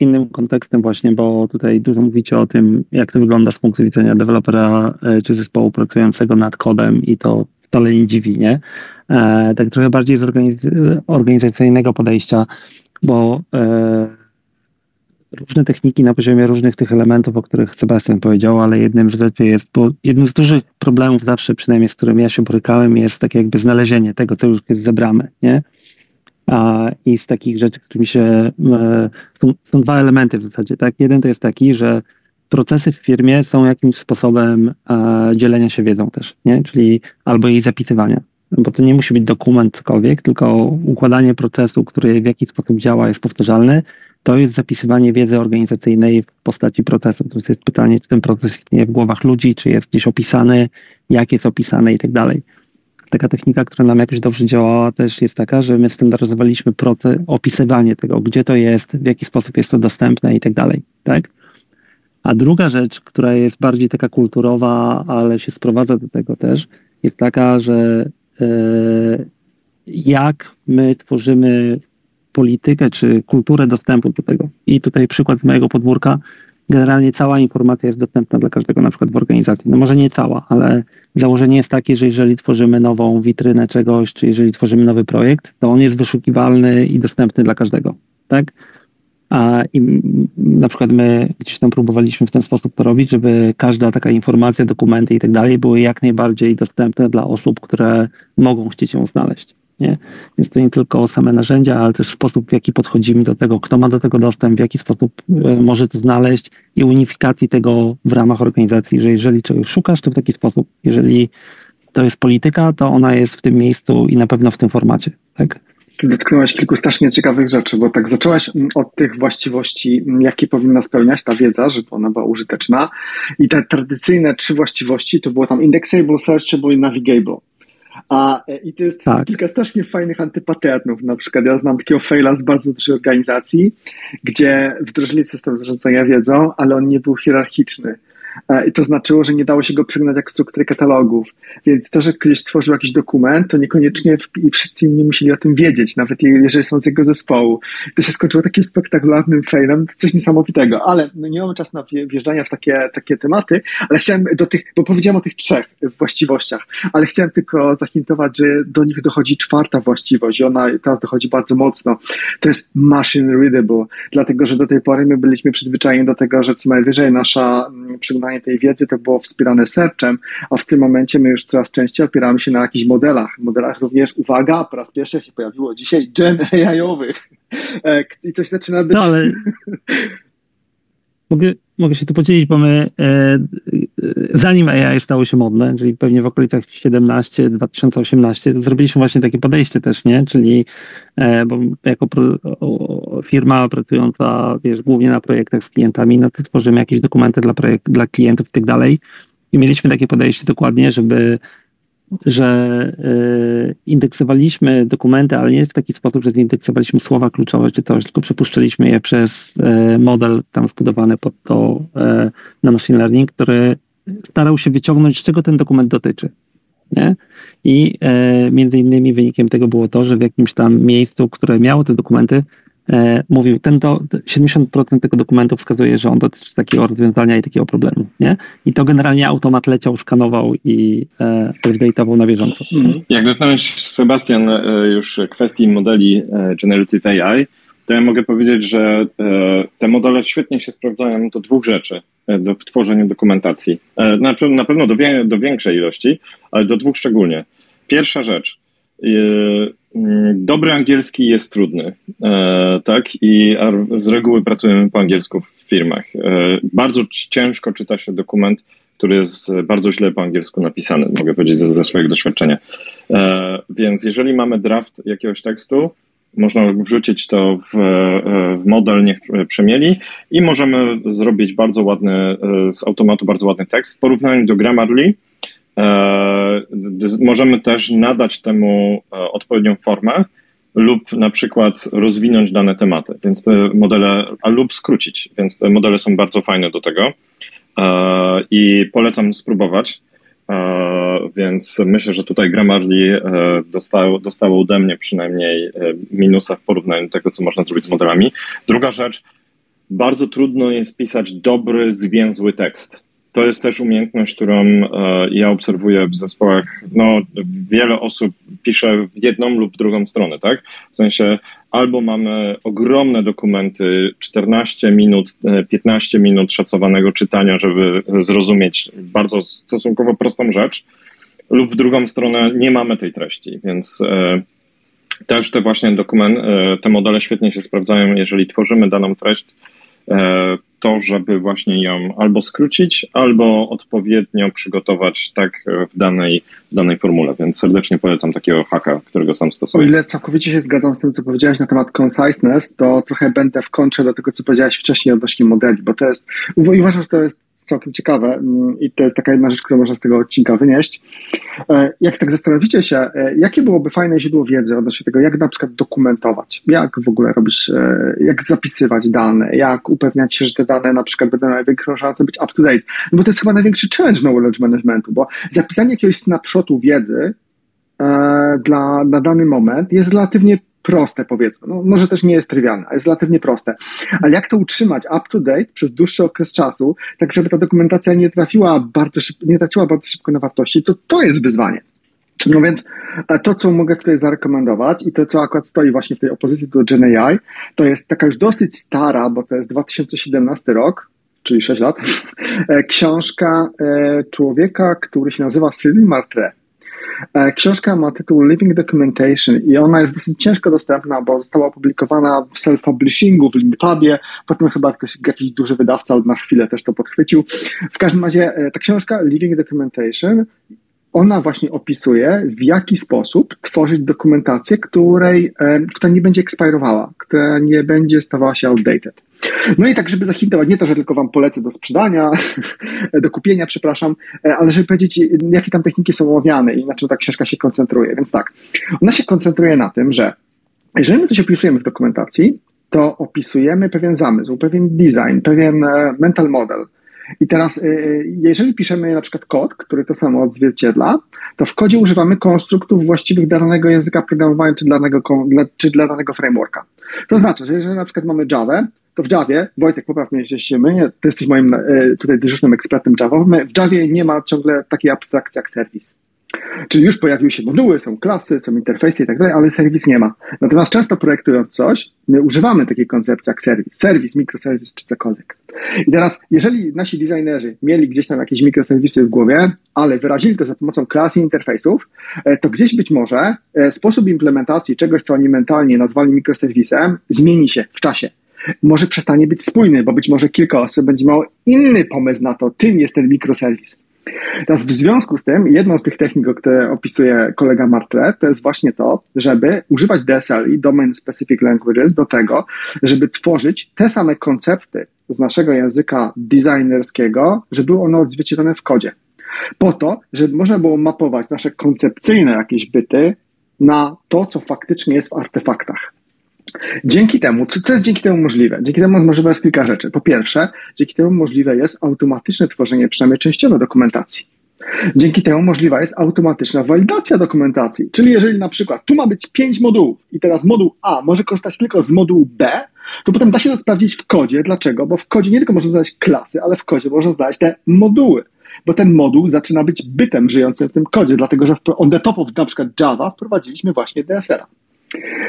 innym kontekstem właśnie, bo tutaj dużo mówicie o tym, jak to wygląda z punktu widzenia dewelopera czy zespołu pracującego nad kodem i to wcale nie dziwi, nie? E, tak trochę bardziej z organiz- organizacyjnego podejścia, bo e, różne techniki na poziomie różnych tych elementów, o których Sebastian powiedział, ale jednym z rzeczy jest, bo jednym z dużych problemów zawsze, przynajmniej z którym ja się borykałem, jest takie jakby znalezienie tego, co już jest zebrane, nie? A, I z takich rzeczy, którymi się... E, są, są dwa elementy w zasadzie, tak? Jeden to jest taki, że procesy w firmie są jakimś sposobem e, dzielenia się wiedzą też, nie? Czyli albo jej zapisywania, bo to nie musi być dokument cokolwiek, tylko układanie procesu, który w jakiś sposób działa, jest powtarzalny, to jest zapisywanie wiedzy organizacyjnej w postaci procesu. To jest pytanie, czy ten proces istnieje w głowach ludzi, czy jest gdzieś opisany, jak jest opisany i tak dalej. Taka technika, która nam jakoś dobrze działała, też jest taka, że my standaryzowaliśmy proces, opisywanie tego, gdzie to jest, w jaki sposób jest to dostępne i tak dalej, tak? A druga rzecz, która jest bardziej taka kulturowa, ale się sprowadza do tego też, jest taka, że yy, jak my tworzymy politykę czy kulturę dostępu do tego. I tutaj przykład z mojego podwórka. Generalnie cała informacja jest dostępna dla każdego, na przykład w organizacji. No może nie cała, ale założenie jest takie, że jeżeli tworzymy nową witrynę czegoś, czy jeżeli tworzymy nowy projekt, to on jest wyszukiwalny i dostępny dla każdego, tak? A i na przykład my gdzieś tam próbowaliśmy w ten sposób to robić, żeby każda taka informacja, dokumenty i tak dalej były jak najbardziej dostępne dla osób, które mogą chcieć ją znaleźć. Nie? Więc to nie tylko same narzędzia, ale też sposób, w jaki podchodzimy do tego, kto ma do tego dostęp, w jaki sposób może to znaleźć i unifikacji tego w ramach organizacji, że jeżeli czegoś szukasz, to w taki sposób. Jeżeli to jest polityka, to ona jest w tym miejscu i na pewno w tym formacie. Tak? Ty dotknąłeś kilku strasznie ciekawych rzeczy, bo tak zaczęłaś od tych właściwości, jakie powinna spełniać ta wiedza, żeby ona była użyteczna, i te tradycyjne trzy właściwości to było tam indexable, searchable i navigable. A i to jest tak. Kilka strasznie fajnych antypaternów. Na przykład ja znam takiego faila z bardzo dużej organizacji, gdzie wdrożyli system zarządzania wiedzą, ale on nie był hierarchiczny. I to znaczyło, że nie dało się go przygnać jak struktury katalogów. Więc to, że ktoś stworzył jakiś dokument, to niekoniecznie i wszyscy inni musieli o tym wiedzieć, nawet jeżeli są z jego zespołu. To się skończyło takim spektakularnym failem, coś niesamowitego. Ale no nie mamy czasu na wjeżdżania w takie, takie tematy, ale chciałem do tych, bo powiedziałem o tych trzech właściwościach, ale chciałem tylko zahintować, że do nich dochodzi czwarta właściwość i ona teraz dochodzi bardzo mocno. To jest machine readable, dlatego, że do tej pory my byliśmy przyzwyczajeni do tego, że co najwyżej nasza przygoda tej wiedzy to było wspierane serczem, a w tym momencie my już coraz częściej opieramy się na jakichś modelach. Modelach również, uwaga, po raz pierwszy się pojawiło dzisiaj gen A I-owych. I to się zaczyna być... No, ale... mogę, mogę się tu podzielić, bo my e, e, zanim A I stało się modne, czyli pewnie w okolicach siedemnaście, dwa tysiące osiemnaście, to zrobiliśmy właśnie takie podejście też, nie? Czyli e, bo jako pro, o, firma pracująca, wiesz, głównie na projektach z klientami, no to tworzymy jakieś dokumenty dla, projekt, dla klientów i tak dalej. I mieliśmy takie podejście dokładnie, żeby że y, indeksowaliśmy dokumenty, ale nie w taki sposób, że zindeksowaliśmy słowa kluczowe czy coś, tylko przepuszczaliśmy je przez y, model tam zbudowany pod to y, na machine learning, który starał się wyciągnąć, czego ten dokument dotyczy. Nie? I y, między innymi wynikiem tego było to, że w jakimś tam miejscu, które miało te dokumenty, y, mówił, ten to siedemdziesiąt procent tego dokumentu wskazuje, że on dotyczy takiego rozwiązania i takiego problemu. Nie? I to generalnie automat leciał, szkanował i e, update'ował na bieżąco. Jak dotknąłeś, Sebastian, już kwestii modeli Generative A I, to ja mogę powiedzieć, że te modele świetnie się sprawdzają do dwóch rzeczy w tworzeniu dokumentacji. Na pewno do, wie, do większej ilości, ale do dwóch szczególnie. Pierwsza rzecz. Dobry angielski jest trudny, tak? I z reguły pracujemy po angielsku w firmach. Bardzo ciężko czyta się dokument, który jest bardzo źle po angielsku napisany, mogę powiedzieć ze, ze swojego doświadczenia. Więc jeżeli mamy draft jakiegoś tekstu, można wrzucić to w, w model, niech przemieli i możemy zrobić bardzo ładny, z automatu bardzo ładny tekst. W porównaniu do Grammarly możemy też nadać temu odpowiednią formę lub na przykład rozwinąć dane tematy, więc te modele, a lub skrócić, więc te modele są bardzo fajne do tego i polecam spróbować, więc myślę, że tutaj Grammarly dostało, dostało ode mnie przynajmniej minusa w porównaniu do tego, co można zrobić z modelami. Druga rzecz, bardzo trudno jest pisać dobry, zwięzły tekst. To jest też umiejętność, którą ja obserwuję w zespołach. No, wiele osób pisze w jedną lub w drugą stronę, tak? W sensie albo mamy ogromne dokumenty, czternaście minut, piętnaście minut szacowanego czytania, żeby zrozumieć bardzo stosunkowo prostą rzecz, lub w drugą stronę nie mamy tej treści, więc też te właśnie dokumenty, te modele świetnie się sprawdzają, jeżeli tworzymy daną treść, to, żeby właśnie ją albo skrócić, albo odpowiednio przygotować tak w danej, w danej formule, więc serdecznie polecam takiego haka, którego sam stosuję. O ile całkowicie się zgadzam z tym, co powiedziałeś na temat conciseness, to trochę będę w kontrze do tego, co powiedziałeś wcześniej odnośnie modeli, bo to jest, uważam, że to jest całkiem ciekawe i to jest taka jedna rzecz, którą można z tego odcinka wynieść. Jak tak zastanowicie się, jakie byłoby fajne źródło wiedzy odnośnie tego, jak na przykład dokumentować, jak w ogóle robić, jak zapisywać dane, jak upewniać się, że te dane na przykład będą największą szansę być up to date, no bo to jest chyba największy challenge knowledge managementu, bo zapisanie jakiegoś snapshotu wiedzy e, dla, na dany moment jest relatywnie proste, powiedzmy. No, może też nie jest trywialne, ale jest relatywnie proste. Ale jak to utrzymać up to date przez dłuższy okres czasu, tak żeby ta dokumentacja nie trafiła bardzo szybko, nie traciła bardzo szybko na wartości, to to jest wyzwanie. No więc to, co mogę tutaj zarekomendować i to, co akurat stoi właśnie w tej opozycji do GenAI, to jest taka już dosyć stara, bo to jest dwa tysiące siedemnasty rok, czyli sześć lat, książka człowieka, który się nazywa Syny Martre. Książka ma tytuł Living Documentation i ona jest dosyć ciężko dostępna, bo została opublikowana w self-publishingu, w Linkpubie, potem chyba ktoś, jakiś duży wydawca na chwilę też to podchwycił. W każdym razie ta książka Living Documentation, ona właśnie opisuje, w jaki sposób tworzyć dokumentację, której, która nie będzie ekspirowała, która nie będzie stawała się outdated. No i tak, żeby zahintować, nie to, że tylko wam polecę do sprzedania, do kupienia, przepraszam, ale żeby powiedzieć, jakie tam techniki są omawiane i na czym ta książka się koncentruje. Więc tak, ona się koncentruje na tym, że jeżeli my coś opisujemy w dokumentacji, to opisujemy pewien zamysł, pewien design, pewien mental model. I teraz, jeżeli piszemy na przykład kod, który to samo odzwierciedla, to w kodzie używamy konstruktów właściwych dla danego języka programowania czy dla danego, czy dla danego frameworka. To znaczy, że jeżeli na przykład mamy Javę, to w Javie, Wojtek, popraw mnie, jeśli się mylę, ty jesteś moim tutaj dyżurnym ekspertem Java, w Javie nie ma ciągle takiej abstrakcji jak serwis. Czyli już pojawiły się moduły, są klasy, są interfejsy i tak dalej, ale serwis nie ma. Natomiast często projektując coś, my używamy takiej koncepcji jak serwis, serwis, mikroserwis czy cokolwiek. I teraz, jeżeli nasi designerzy mieli gdzieś tam jakieś mikroserwisy w głowie, ale wyrazili to za pomocą klas i interfejsów, to gdzieś być może sposób implementacji czegoś, co oni mentalnie nazwali mikroserwisem, zmieni się w czasie. Może przestanie być spójny, bo być może kilka osób będzie miało inny pomysł na to, czym jest ten mikroserwis. Teraz w związku z tym, jedną z tych technik, które opisuje kolega Martre, to jest właśnie to, żeby używać D S L i Domain Specific Languages do tego, żeby tworzyć te same koncepty z naszego języka designerskiego, żeby były one odzwierciedlone w kodzie. Po to, żeby można było mapować nasze koncepcyjne jakieś byty na to, co faktycznie jest w artefaktach. Dzięki temu, co jest dzięki temu możliwe? Dzięki temu możliwe jest kilka rzeczy. Po pierwsze, dzięki temu możliwe jest automatyczne tworzenie, przynajmniej częściowo, dokumentacji. Dzięki temu możliwa jest automatyczna walidacja dokumentacji. Czyli jeżeli na przykład tu ma być pięć modułów i teraz moduł A może korzystać tylko z modułu B, to potem da się to sprawdzić w kodzie. Dlaczego? Bo w kodzie nie tylko można znaleźć klasy, ale w kodzie można znaleźć te moduły. Bo ten moduł zaczyna być bytem żyjącym w tym kodzie, dlatego że on the top of na przykład Java wprowadziliśmy właśnie D S L-a.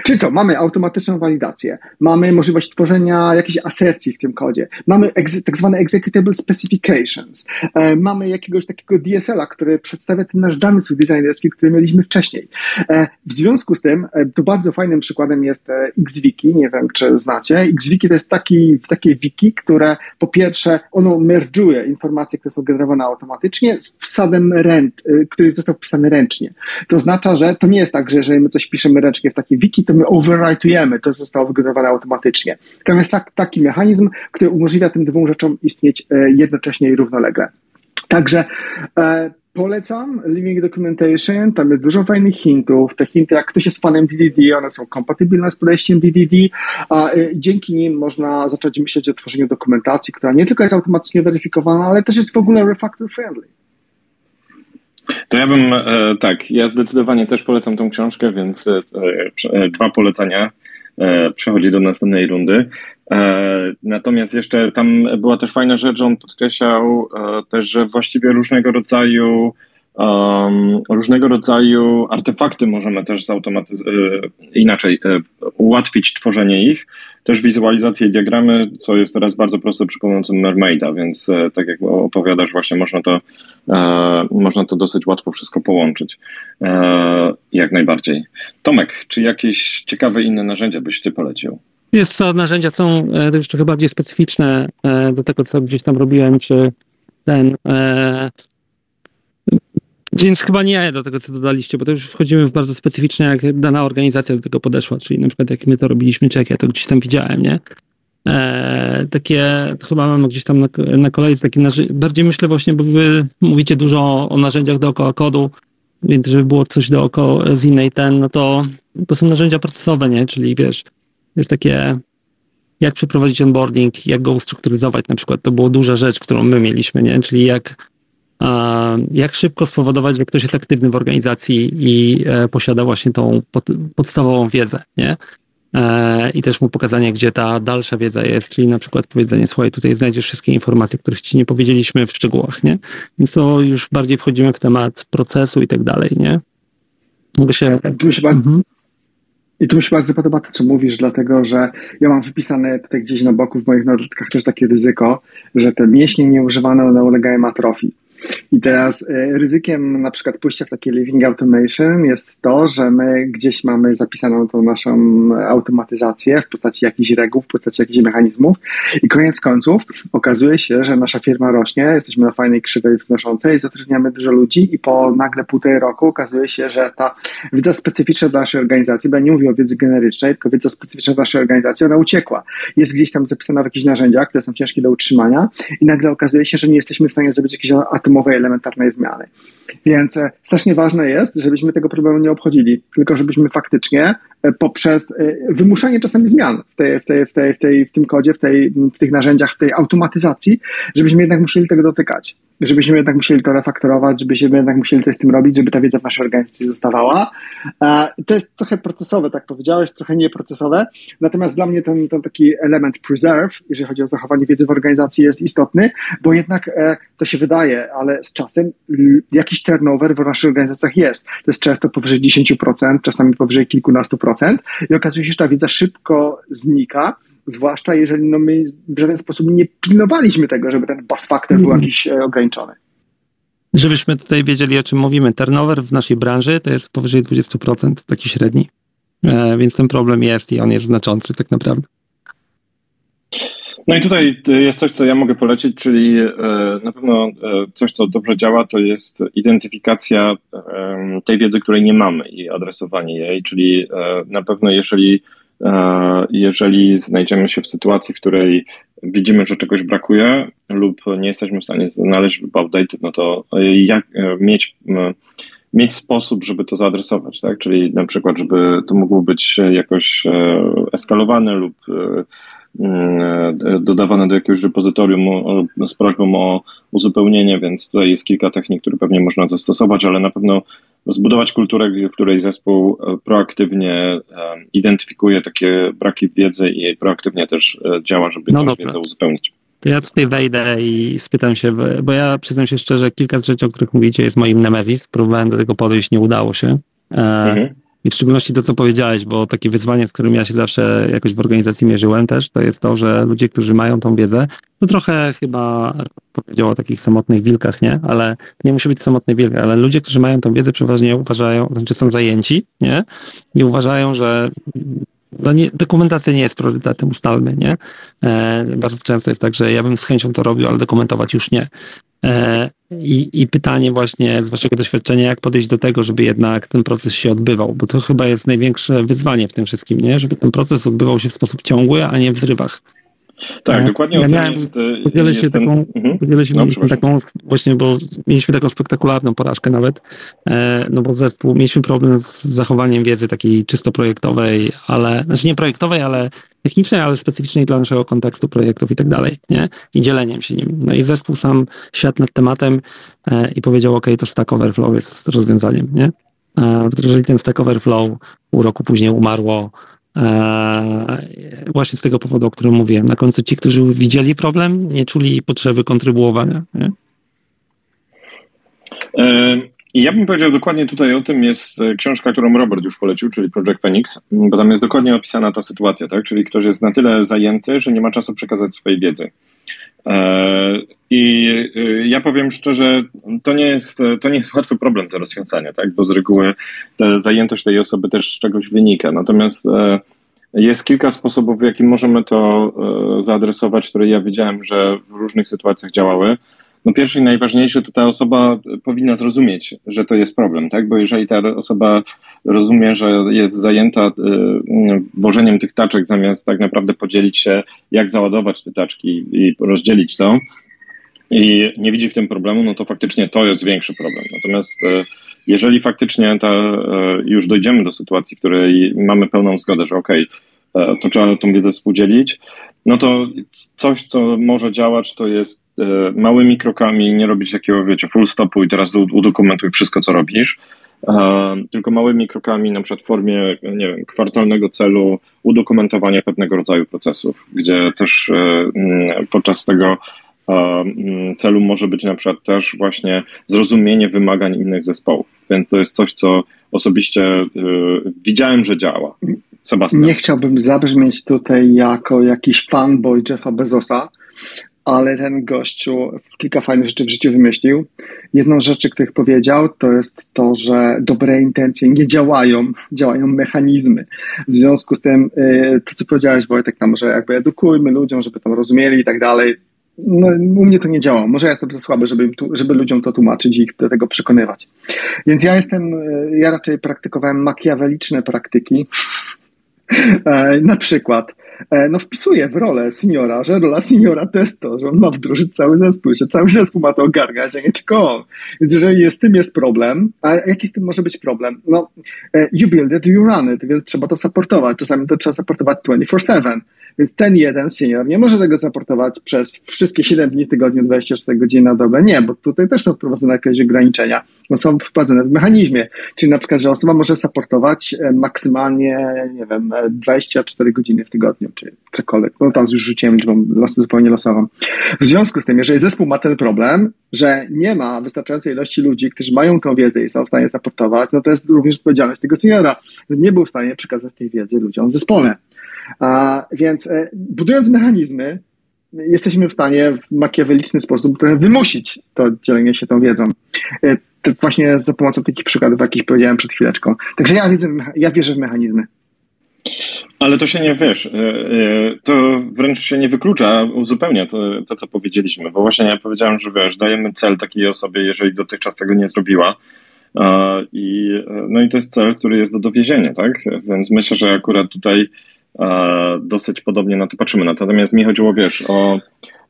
Czyli co? Mamy automatyczną walidację, mamy możliwość tworzenia jakiejś asercji w tym kodzie, mamy egze- tak zwane executable specifications, e, mamy jakiegoś takiego D S L-a, który przedstawia ten nasz zamysł designerski, który mieliśmy wcześniej. E, w związku z tym, e, to bardzo fajnym przykładem jest e, XWiki, nie wiem czy znacie. XWiki to jest taki, takie wiki, które po pierwsze ono merge'uje informacje, które są generowane automatycznie z wsadem rent, e, który został wpisany ręcznie. To oznacza, że to nie jest tak, że jeżeli my coś piszemy ręcznie w takim wiki, to my overwrite'ujemy, to zostało wygenerowane automatycznie. Tam jest tak, taki mechanizm, który umożliwia tym dwóm rzeczom istnieć jednocześnie i równolegle. Także e, polecam Living Documentation, tam jest dużo fajnych hintów. Te hinty, jak ktoś jest fanem D D D, one są kompatybilne z podejściem D D D, a e, dzięki nim można zacząć myśleć o tworzeniu dokumentacji, która nie tylko jest automatycznie weryfikowana, ale też jest w ogóle refactor friendly. To ja bym, tak, ja zdecydowanie też polecam tą książkę, więc dwa polecenia przechodzi do następnej rundy. Natomiast jeszcze tam była też fajna rzecz, on podkreślał też, że właściwie różnego rodzaju um, różnego rodzaju artefakty możemy też zautomatyzować, inaczej, ułatwić tworzenie ich, też wizualizację i diagramy, co jest teraz bardzo proste przy pomocy Mermaida, więc tak jak opowiadasz, właśnie można to e, można to dosyć łatwo wszystko połączyć. E, jak najbardziej. Tomek, czy jakieś ciekawe inne narzędzia byś ty polecił? Jest to, narzędzia są już trochę bardziej specyficzne e, do tego, co gdzieś tam robiłem, czy ten... E, Więc chyba nie do tego, co dodaliście, bo to już wchodzimy w bardzo specyficznie, jak dana organizacja do tego podeszła, czyli na przykład jak my to robiliśmy, czy jak ja to gdzieś tam widziałem, nie? Eee, takie, chyba mam gdzieś tam na, na kolei takie narzędzie, bardziej myślę właśnie, bo wy mówicie dużo o, o narzędziach dookoła kodu, więc żeby było coś dookoła z innej ten, no to to są narzędzia procesowe, nie? Czyli wiesz, jest takie, jak przeprowadzić onboarding, jak go ustrukturyzować na przykład, to była duża rzecz, którą my mieliśmy, nie? Czyli jak jak szybko spowodować, że ktoś jest aktywny w organizacji i posiada właśnie tą pod, podstawową wiedzę, nie? I też mu pokazanie, gdzie ta dalsza wiedza jest, czyli na przykład powiedzenie, słuchaj, tutaj znajdziesz wszystkie informacje, których ci nie powiedzieliśmy w szczegółach, nie? Więc to już bardziej wchodzimy w temat procesu i tak dalej, nie? Mógł się... Tu mi się bardzo... mhm. I tu mi się bardzo podoba to, co mówisz, dlatego że ja mam wypisane tutaj gdzieś na boku w moich notatkach też takie ryzyko, że te mięśnie nieużywane one ulegają atrofii. I teraz ryzykiem na przykład pójścia w takie living automation jest to, że my gdzieś mamy zapisaną tą naszą automatyzację w postaci jakichś reguł, w postaci jakichś mechanizmów i koniec końców okazuje się, że nasza firma rośnie, jesteśmy na fajnej krzywej wznoszącej, zatrudniamy dużo ludzi i po nagle półtorej roku okazuje się, że ta wiedza specyficzna dla naszej organizacji, bo ja nie mówię o wiedzy generycznej, tylko wiedza specyficzna dla naszej organizacji, ona uciekła. Jest gdzieś tam zapisana w jakichś narzędziach, które są ciężkie do utrzymania i nagle okazuje się, że nie jesteśmy w stanie zrobić jakichś atomowej, elementarnej zmiany. Więc strasznie ważne jest, żebyśmy tego problemu nie obchodzili, tylko żebyśmy faktycznie poprzez wymuszanie czasami zmian w, tej, w, tej, w, tej, w, tej, w tym kodzie, w, tej, w tych narzędziach, w tej automatyzacji, żebyśmy jednak musieli tego dotykać, żebyśmy jednak musieli to refaktorować, żebyśmy jednak musieli coś z tym robić, żeby ta wiedza w naszej organizacji zostawała. To jest trochę procesowe, tak powiedziałeś, trochę nieprocesowe, natomiast dla mnie ten, ten taki element preserve, jeżeli chodzi o zachowanie wiedzy w organizacji, jest istotny, bo jednak to się wydaje, ale z czasem jakiś turnover w naszych organizacjach jest. To jest często powyżej dziesięć procent, czasami powyżej kilkunastu procent i okazuje się, że ta wiedza szybko znika, zwłaszcza jeżeli no my w żaden sposób nie pilnowaliśmy tego, żeby ten bus factor był jakiś ograniczony. Żebyśmy tutaj wiedzieli, o czym mówimy. Turnover w naszej branży to jest powyżej dwadzieścia procent, taki średni. E, więc ten problem jest i on jest znaczący tak naprawdę. No i tutaj jest coś, co ja mogę polecić, czyli na pewno coś, co dobrze działa, to jest identyfikacja tej wiedzy, której nie mamy i adresowanie jej, czyli na pewno jeżeli Jeżeli znajdziemy się w sytuacji, w której widzimy, że czegoś brakuje lub nie jesteśmy w stanie znaleźć update, no to jak mieć, mieć sposób, żeby to zaadresować, tak? Czyli na przykład, żeby to mogło być jakoś eskalowane lub dodawane do jakiegoś repozytorium z prośbą o uzupełnienie, więc tutaj jest kilka technik, które pewnie można zastosować, ale na pewno zbudować kulturę, w której zespół proaktywnie identyfikuje takie braki wiedzy i proaktywnie też działa, żeby no tę wiedzę uzupełnić. To ja tutaj wejdę i spytam się, bo ja przyznam się szczerze, kilka z rzeczy, o których mówicie, jest moim nemesis. Próbowałem do tego podejść, nie udało się. Mhm. I w szczególności to, co powiedziałeś, bo takie wyzwanie, z którym ja się zawsze jakoś w organizacji mierzyłem też, to jest to, że ludzie, którzy mają tą wiedzę, to trochę chyba powiedział o takich samotnych wilkach, nie? Ale nie musi być samotny wilk, ale ludzie, którzy mają tą wiedzę, przeważnie uważają, znaczy są zajęci, nie? I uważają, że nie, dokumentacja nie jest priorytetem, ustalmy, nie? E, bardzo często jest tak, że ja bym z chęcią to robił, ale dokumentować już nie. I, I pytanie właśnie z waszego doświadczenia, jak podejść do tego, żeby jednak ten proces się odbywał, bo to chyba jest największe wyzwanie w tym wszystkim, nie? Żeby ten proces odbywał się w sposób ciągły, a nie w zrywach. Tak, dokładnie. Ja o miałem, tym jest, podzielę się jestem... taką, mhm. podzielę się no, mieliśmy taką, właśnie, bo mieliśmy taką spektakularną porażkę nawet, no bo zespół, mieliśmy problem z zachowaniem wiedzy takiej czysto projektowej, ale, znaczy nie projektowej, ale technicznej, ale specyficznej dla naszego kontekstu projektów i tak dalej, nie? I dzieleniem się nim. No i zespół sam siadł nad tematem i powiedział, okej, okay, to Stack Overflow jest rozwiązaniem, nie? Wdrożyli ten Stack Overflow, pół roku później umarło, Eee, właśnie z tego powodu, o którym mówiłem. Na końcu ci, którzy widzieli problem, nie czuli potrzeby kontrybuowania. Nie? Eee, ja bym powiedział dokładnie tutaj o tym jest książka, którą Robert już polecił, czyli Project Phoenix, bo tam jest dokładnie opisana ta sytuacja, tak? Czyli ktoś jest na tyle zajęty, że nie ma czasu przekazać swojej wiedzy. I ja powiem szczerze, to nie jest, to nie jest łatwy problem do rozwiązania, tak? Bo z reguły ta zajętość tej osoby też z czegoś wynika. Natomiast jest kilka sposobów, w jaki możemy to zaadresować, które ja widziałem, że w różnych sytuacjach działały. No pierwszy i najważniejszy to ta osoba powinna zrozumieć, że to jest problem, tak? Bo jeżeli ta osoba rozumie, że jest zajęta włożeniem tych taczek, zamiast tak naprawdę podzielić się, jak załadować te taczki i rozdzielić to i nie widzi w tym problemu, no to faktycznie to jest większy problem. Natomiast jeżeli faktycznie ta, już dojdziemy do sytuacji, w której mamy pełną zgodę, że okej, okay, to trzeba tą wiedzę współdzielić, no to coś, co może działać, to jest e, małymi krokami, nie robić takiego, wiecie, full stopu i teraz udokumentuj wszystko, co robisz, e, tylko małymi krokami, na przykład w formie, nie wiem, kwartalnego celu udokumentowania pewnego rodzaju procesów, gdzie też e, podczas tego e, celu może być na przykład też właśnie zrozumienie wymagań innych zespołów, więc to jest coś, co osobiście y, widziałem, że działa. Sebastian. Nie chciałbym zabrzmieć tutaj jako jakiś fanboy Jeffa Bezosa, ale ten gościu kilka fajnych rzeczy w życiu wymyślił. Jedną z rzeczy, których powiedział, to jest to, że dobre intencje nie działają, działają mechanizmy. W związku z tym to, co powiedziałeś, Wojtek, tam, że jakby edukujmy ludziom, żeby tam rozumieli i tak dalej. No, u mnie to nie działa. Może ja jestem za słaby, żeby, żeby ludziom to tłumaczyć i ich do tego przekonywać. Więc ja jestem, ja raczej praktykowałem makiaweliczne praktyki. Na przykład no wpisuję w rolę seniora, że rola seniora to jest to, że on ma wdrożyć cały zespół, że cały zespół ma to ogarniać, a nie tylko on. Więc jeżeli jest, z tym jest problem, a jaki z tym może być problem? No, you build it, you run it, więc trzeba to supportować. Czasami to trzeba supportować dwadzieścia cztery siedem. Więc ten jeden senior nie może tego supportować przez wszystkie siedem dni w tygodniu, dwadzieścia cztery godziny na dobę. Nie, bo tutaj też są wprowadzone jakieś ograniczenia. No, są wprowadzone w mechanizmie. Czyli na przykład, że osoba może supportować maksymalnie, nie wiem, dwadzieścia cztery godziny w tygodniu, czy cokolwiek. No tam już rzuciłem liczbą losy, zupełnie losową. W związku z tym, jeżeli zespół ma ten problem, że nie ma wystarczającej ilości ludzi, którzy mają tą wiedzę i są w stanie supportować, no to jest również odpowiedzialność tego seniora, że nie był w stanie przekazać tej wiedzy ludziom w zespole. A, więc e, budując mechanizmy, jesteśmy w stanie w makiaweliczny sposób trochę wymusić to dzielenie się tą wiedzą. E, to właśnie za pomocą takich przykładów, jakich powiedziałem przed chwileczką. Także ja wierzę, ja wierzę w mechanizmy. Ale to się nie, wiesz, to wręcz się nie wyklucza zupełnie to, to, co powiedzieliśmy, bo właśnie ja powiedziałem, że wiesz, dajemy cel takiej osobie, jeżeli dotychczas tego nie zrobiła. I, no i to jest cel, który jest do dowiezienia, tak? Więc myślę, że akurat tutaj dosyć podobnie na to patrzymy. Natomiast mi chodziło, wiesz, o,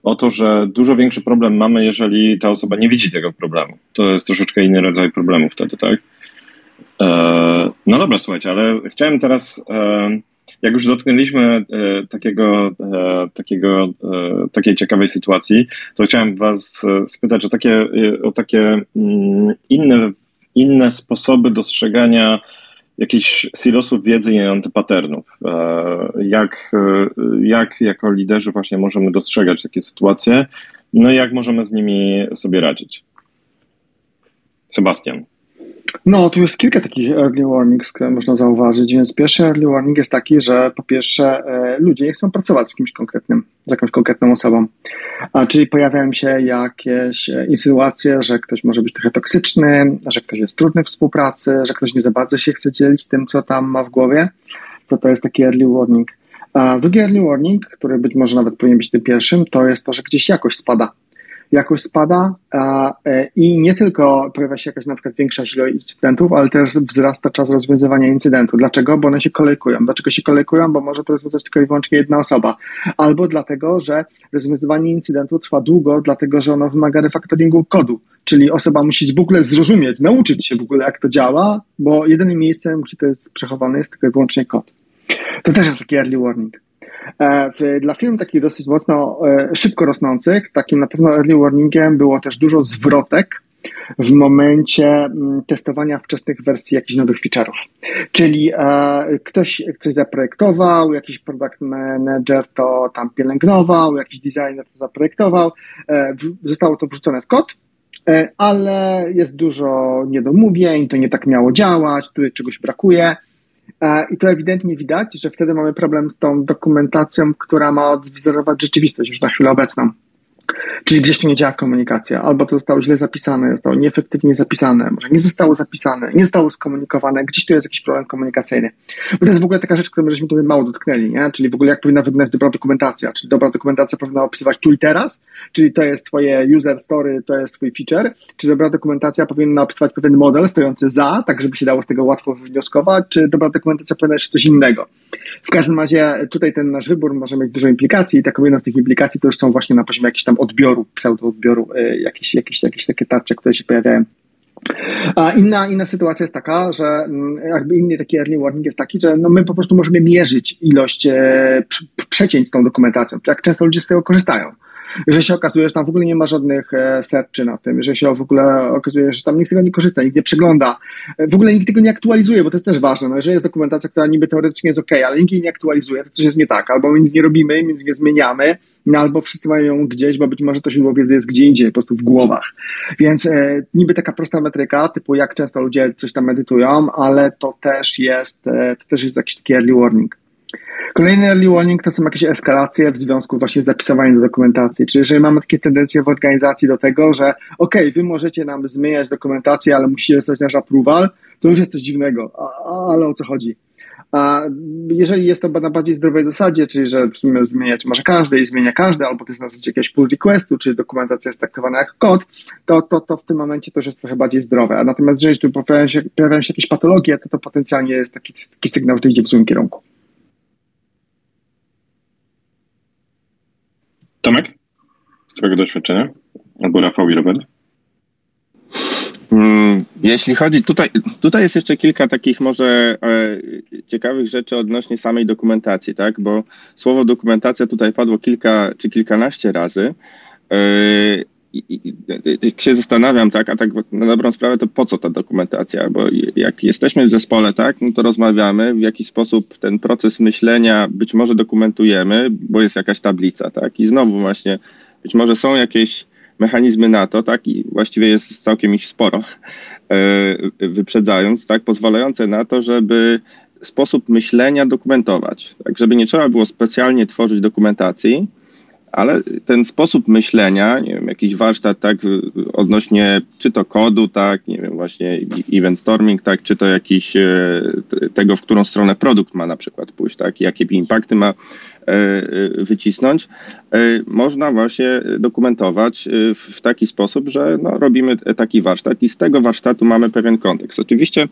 o to, że dużo większy problem mamy, jeżeli ta osoba nie widzi tego problemu. To jest troszeczkę inny rodzaj problemu wtedy, tak? No dobra, słuchajcie, ale chciałem teraz, jak już dotknęliśmy takiego, takiego, takiej ciekawej sytuacji, to chciałem was spytać o takie, o takie inne, inne sposoby dostrzegania jakichś silosów wiedzy i antypaternów. Jak, jak jako liderzy właśnie możemy dostrzegać takie sytuacje, no i jak możemy z nimi sobie radzić? Sebastian. No, tu jest kilka takich early warnings, które można zauważyć, więc pierwszy early warning jest taki, że po pierwsze e, ludzie nie chcą pracować z kimś konkretnym, z jakąś konkretną osobą, a, czyli pojawiają się jakieś insynuacje, że ktoś może być trochę toksyczny, że ktoś jest trudny w współpracy, że ktoś nie za bardzo się chce dzielić tym, co tam ma w głowie, to to jest taki early warning. A drugi early warning, który być może nawet powinien być tym pierwszym, to jest to, że gdzieś jakość spada. Jakoś spada a, e, i nie tylko pojawia się jakaś na przykład większa ilość incydentów, ale też wzrasta czas rozwiązywania incydentu. Dlaczego? Bo one się kolejkują. Dlaczego się kolejkują? Bo może to rozwiązać tylko i wyłącznie jedna osoba. Albo dlatego, że rozwiązywanie incydentu trwa długo, dlatego że ono wymaga refaktoringu kodu, czyli osoba musi w ogóle zrozumieć, nauczyć się w ogóle jak to działa, bo jedynym miejscem, gdzie to jest przechowane, jest tylko i wyłącznie kod. To też jest taki early warning. Dla firm takich dosyć mocno szybko rosnących, takim na pewno early warningiem było też dużo zwrotek w momencie testowania wczesnych wersji jakichś nowych feature'ów. Czyli e, ktoś coś zaprojektował, jakiś product manager to tam pielęgnował, jakiś designer to zaprojektował, e, zostało to wrzucone w kod, e, ale jest dużo niedomówień, to nie tak miało działać, tutaj czegoś brakuje. I to ewidentnie widać, że wtedy mamy problem z tą dokumentacją, która ma odwzorować rzeczywistość już na chwilę obecną. Czyli gdzieś tu nie działa komunikacja, albo to zostało źle zapisane, zostało nieefektywnie zapisane, może nie zostało zapisane, nie zostało skomunikowane, gdzieś tu jest jakiś problem komunikacyjny. Bo to jest w ogóle taka rzecz, którą żeśmy tutaj mało dotknęli, nie? Czyli w ogóle jak powinna wyglądać dobra dokumentacja, czyli dobra dokumentacja powinna opisywać tu i teraz, czyli to jest twoje user story, to jest twój feature, czy dobra dokumentacja powinna opisywać pewien model stojący za, tak żeby się dało z tego łatwo wywnioskować, czy dobra dokumentacja powinna jeszcze coś innego. W każdym razie tutaj ten nasz wybór może mieć dużo implikacji i taką jedną z tych implikacji to już są właśnie na poziomie jakichś tam odbioru, pseudoodbioru, jakieś, jakieś, jakieś takie tarcze, które się pojawiają. A inna, inna sytuacja jest taka, że jakby inny taki early warning jest taki, że no my po prostu możemy mierzyć ilość przecięć z tą dokumentacją, jak często ludzie z tego korzystają. że się okazuje, że tam w ogóle nie ma żadnych searchy na tym, że się w ogóle okazuje, że tam nikt z tego nie korzysta, nikt nie przegląda, w ogóle nikt tego nie aktualizuje, bo to jest też ważne, no jeżeli jest dokumentacja, która niby teoretycznie jest okej, okay, ale nikt jej nie aktualizuje, to coś jest nie tak, albo my nic nie robimy, nic nie zmieniamy, no albo wszyscy mają ją gdzieś, bo być może to źródło wiedzy jest gdzie indziej, po prostu w głowach. Więc e, niby taka prosta metryka, typu jak często ludzie coś tam medytują, ale to też jest, e, to też jest jakiś taki early warning. Kolejny early warning to są jakieś eskalacje w związku właśnie z zapisywaniem do dokumentacji, czyli jeżeli mamy takie tendencje w organizacji do tego, że okej, okay, wy możecie nam zmieniać dokumentację, ale musicie dostać nasz approval, to już jest coś dziwnego, a, a, ale o co chodzi? A jeżeli jest to na bardziej zdrowej zasadzie, czyli że w sumie zmieniać może każdy i zmienia każdy, albo to jest na zasadzie jakiegoś pull requestu, czyli dokumentacja jest traktowana jak kod, to, to, to w tym momencie to już jest trochę bardziej zdrowe. A natomiast jeżeli tu pojawiają się, pojawiają się jakieś patologie, to to potencjalnie jest taki, taki sygnał, że to idzie w złym kierunku. Tomek, z twojego doświadczenia, albo Rafał i Robert? Jeśli chodzi, tutaj, tutaj jest jeszcze kilka takich może e, ciekawych rzeczy odnośnie samej dokumentacji, tak? Bo słowo dokumentacja tutaj padło kilka czy kilkanaście razy. E, i, i, się zastanawiam, tak? A tak na dobrą sprawę to po co ta dokumentacja? Bo jak jesteśmy w zespole, tak? No to rozmawiamy, w jaki sposób ten proces myślenia być może dokumentujemy, bo jest jakaś tablica, tak? I znowu właśnie być może są jakieś mechanizmy na to, tak, i właściwie jest całkiem ich sporo, yy, wyprzedzając, tak, pozwalające na to, żeby sposób myślenia dokumentować, tak, żeby nie trzeba było specjalnie tworzyć dokumentacji, ale ten sposób myślenia, nie wiem, jakiś warsztat, tak, odnośnie czy to kodu, tak, nie wiem, właśnie event storming, tak, czy to jakiś tego, w którą stronę produkt ma na przykład pójść, tak, jakie impakty ma wycisnąć, można właśnie dokumentować w taki sposób, że no, robimy taki warsztat i z tego warsztatu mamy pewien kontekst. Oczywiście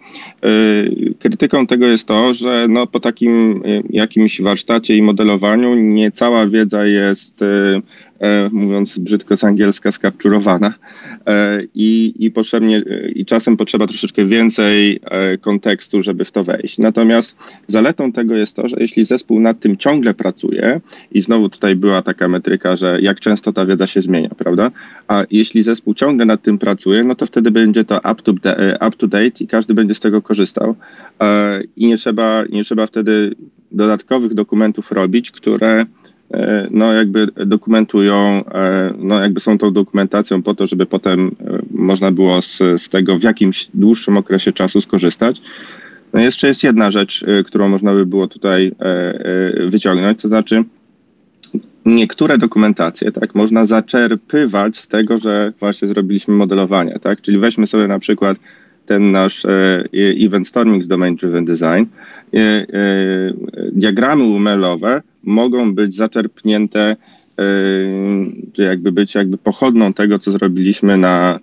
krytyką tego jest to, że no, po takim jakimś warsztacie i modelowaniu nie cała wiedza jest, mówiąc brzydko z angielska, skapturowana i, i, potrzebnie, i czasem potrzeba troszeczkę więcej kontekstu, żeby w to wejść. Natomiast zaletą tego jest to, że jeśli zespół nad tym ciągle pracuje i znowu tutaj była taka metryka, że jak często ta wiedza się zmienia, prawda? A jeśli zespół ciągle nad tym pracuje, no to wtedy będzie to up to, up to date i każdy będzie z tego korzystał i nie trzeba, nie trzeba wtedy dodatkowych dokumentów robić, które no jakby dokumentują, no jakby są tą dokumentacją po to, żeby potem można było z, z tego w jakimś dłuższym okresie czasu skorzystać. No jeszcze jest jedna rzecz, którą można by było tutaj wyciągnąć, to znaczy niektóre dokumentacje, tak, można zaczerpywać z tego, że właśnie zrobiliśmy modelowanie, tak, czyli weźmy sobie na przykład ten nasz event storming z Domain Driven Design, diagramy U M L-owe mogą być zaczerpnięte, czy jakby być jakby pochodną tego, co zrobiliśmy na,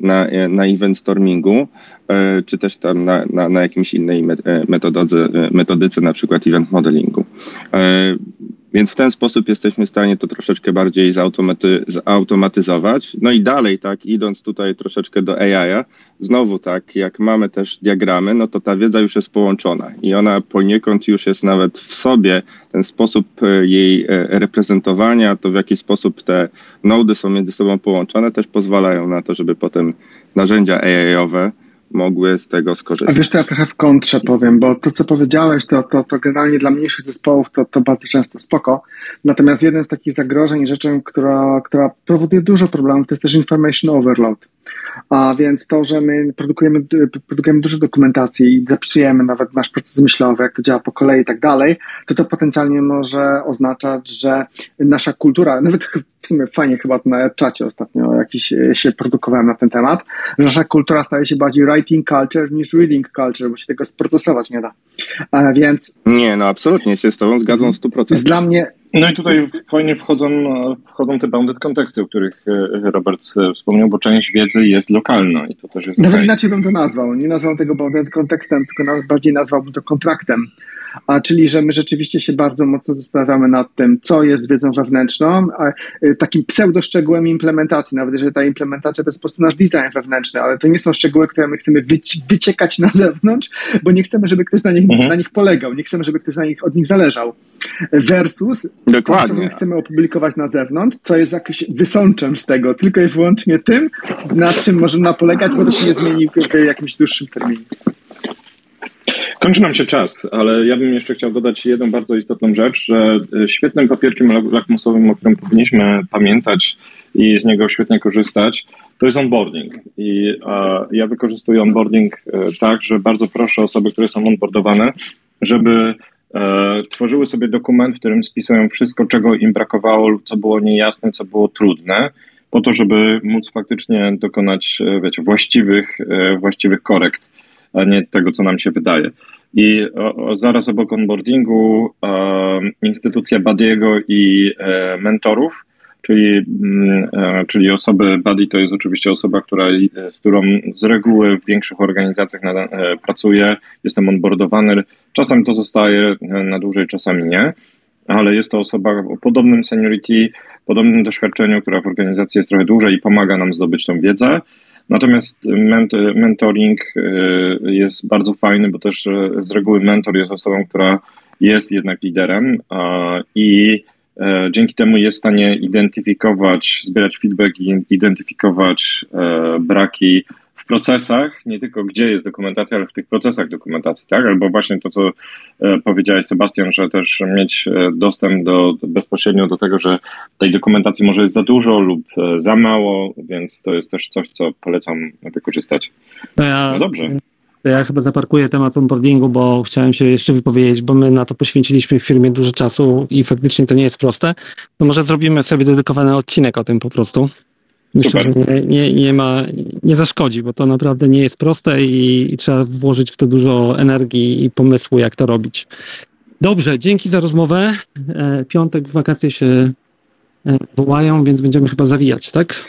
na, na event stormingu, czy też tam na, na, na jakimś innej metododze, metodyce, na przykład event modelingu. Więc w ten sposób jesteśmy w stanie to troszeczkę bardziej zautomaty, zautomatyzować. No i dalej, tak, idąc tutaj troszeczkę do A I-a, znowu tak, jak mamy też diagramy, no to ta wiedza już jest połączona i ona poniekąd już jest nawet w sobie, ten sposób jej reprezentowania, to w jaki sposób te nody są między sobą połączone, też pozwalają na to, żeby potem narzędzia A I-owe mogły z tego skorzystać. A wiesz, to ja trochę w kontrze powiem, bo to, co powiedziałeś, to, to, to generalnie dla mniejszych zespołów to, to bardzo często spoko. Natomiast jednym z takich zagrożeń, rzeczą, która, która powoduje dużo problemów, to jest też information overload. A więc to, że my produkujemy, produkujemy dużo dokumentacji i zapisujemy nawet nasz proces myślowy, jak to działa po kolei i tak dalej, to to potencjalnie może oznaczać, że nasza kultura, nawet w sumie fajnie chyba na czacie ostatnio jakiś się produkowałem na ten temat, że nasza kultura staje się bardziej writing culture niż reading culture, bo się tego sprocesować nie da. A więc... Nie, no absolutnie się z tobą zgadzam sto procent. Jest dla mnie... No i tutaj fajnie wchodzą, wchodzą te bounded konteksty, o których Robert wspomniał, bo część wiedzy jest lokalna i to też jest... Nawet okay. Inaczej bym to nazwał. Nie nazwał tego bounded kontekstem, tylko bardziej nazwałbym to kontraktem. a czyli, że my rzeczywiście się bardzo mocno zastanawiamy nad tym, co jest wiedzą wewnętrzną, a takim pseudoszczegółem implementacji, nawet jeżeli ta implementacja to jest po prostu nasz design wewnętrzny, ale to nie są szczegóły, które my chcemy wyciekać na zewnątrz, bo nie chcemy, żeby ktoś na nich, mhm. na nich polegał, nie chcemy, żeby ktoś na nich, od nich zależał, versus dokładnie. To, co my chcemy opublikować na zewnątrz, co jest jakimś wysączem z tego, tylko i wyłącznie tym, na czym możemy polegać, bo to się nie zmieni w jakimś dłuższym terminie. Kończy nam się czas, ale ja bym jeszcze chciał dodać jedną bardzo istotną rzecz, że świetnym papierkiem lakmusowym, o którym powinniśmy pamiętać i z niego świetnie korzystać, to jest onboarding. I a, ja wykorzystuję onboarding tak, że bardzo proszę osoby, które są onboardowane, żeby e, tworzyły sobie dokument, w którym spisują wszystko, czego im brakowało lub co było niejasne, co było trudne, po to, żeby móc faktycznie dokonać wiecie, właściwych, właściwych korekt, a nie tego, co nam się wydaje. I o, o, zaraz obok onboardingu e, instytucja Buddy'ego i e, mentorów, czyli, e, czyli osoby Buddy to jest oczywiście osoba, która, z którą z reguły w większych organizacjach na, e, pracuję, jestem onboardowany, czasem to zostaje na dłużej, czasami nie, ale jest to osoba o podobnym seniority, podobnym doświadczeniu, która w organizacji jest trochę dłużej i pomaga nam zdobyć tą wiedzę. Natomiast mentoring jest bardzo fajny, bo też z reguły mentor jest osobą, która jest jednak liderem i dzięki temu jest w stanie identyfikować, zbierać feedback i identyfikować braki w procesach, nie tylko gdzie jest dokumentacja, ale w tych procesach dokumentacji, tak? Albo właśnie to, co powiedziałeś, Sebastian, że też mieć dostęp do, bezpośrednio do tego, że tej dokumentacji może jest za dużo lub za mało, więc to jest też coś, co polecam wykorzystać. No, ja, no dobrze. Ja chyba zaparkuję temat onboardingu, bo chciałem się jeszcze wypowiedzieć, bo my na to poświęciliśmy w firmie dużo czasu i faktycznie to nie jest proste. To może zrobimy sobie dedykowany odcinek o tym po prostu. Myślę, super. Że nie, nie, nie ma, nie zaszkodzi, bo to naprawdę nie jest proste i, i trzeba włożyć w to dużo energii i pomysłu, jak to robić. Dobrze, dzięki za rozmowę. E, piątek, wakacje się e, wołają, więc będziemy chyba zawijać, tak?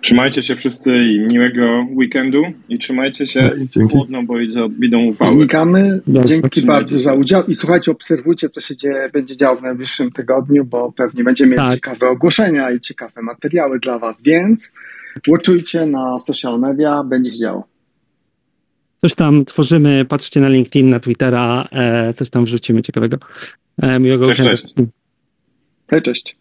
Trzymajcie się wszyscy i miłego weekendu i trzymajcie się dzięki. Chłodno, bo idą upały. Znikamy. Dobrze. Dzięki bardzo za udział i słuchajcie, obserwujcie, co się dzieje, będzie działo w najbliższym tygodniu, bo pewnie będziemy mieli tak. ciekawe ogłoszenia i ciekawe materiały dla was, więc watchujcie na social media, będzie się działo. Coś tam tworzymy, patrzcie na LinkedIn, na Twittera, e, coś tam wrzucimy ciekawego. E, miłego cześć, cześć. Cześć, cześć.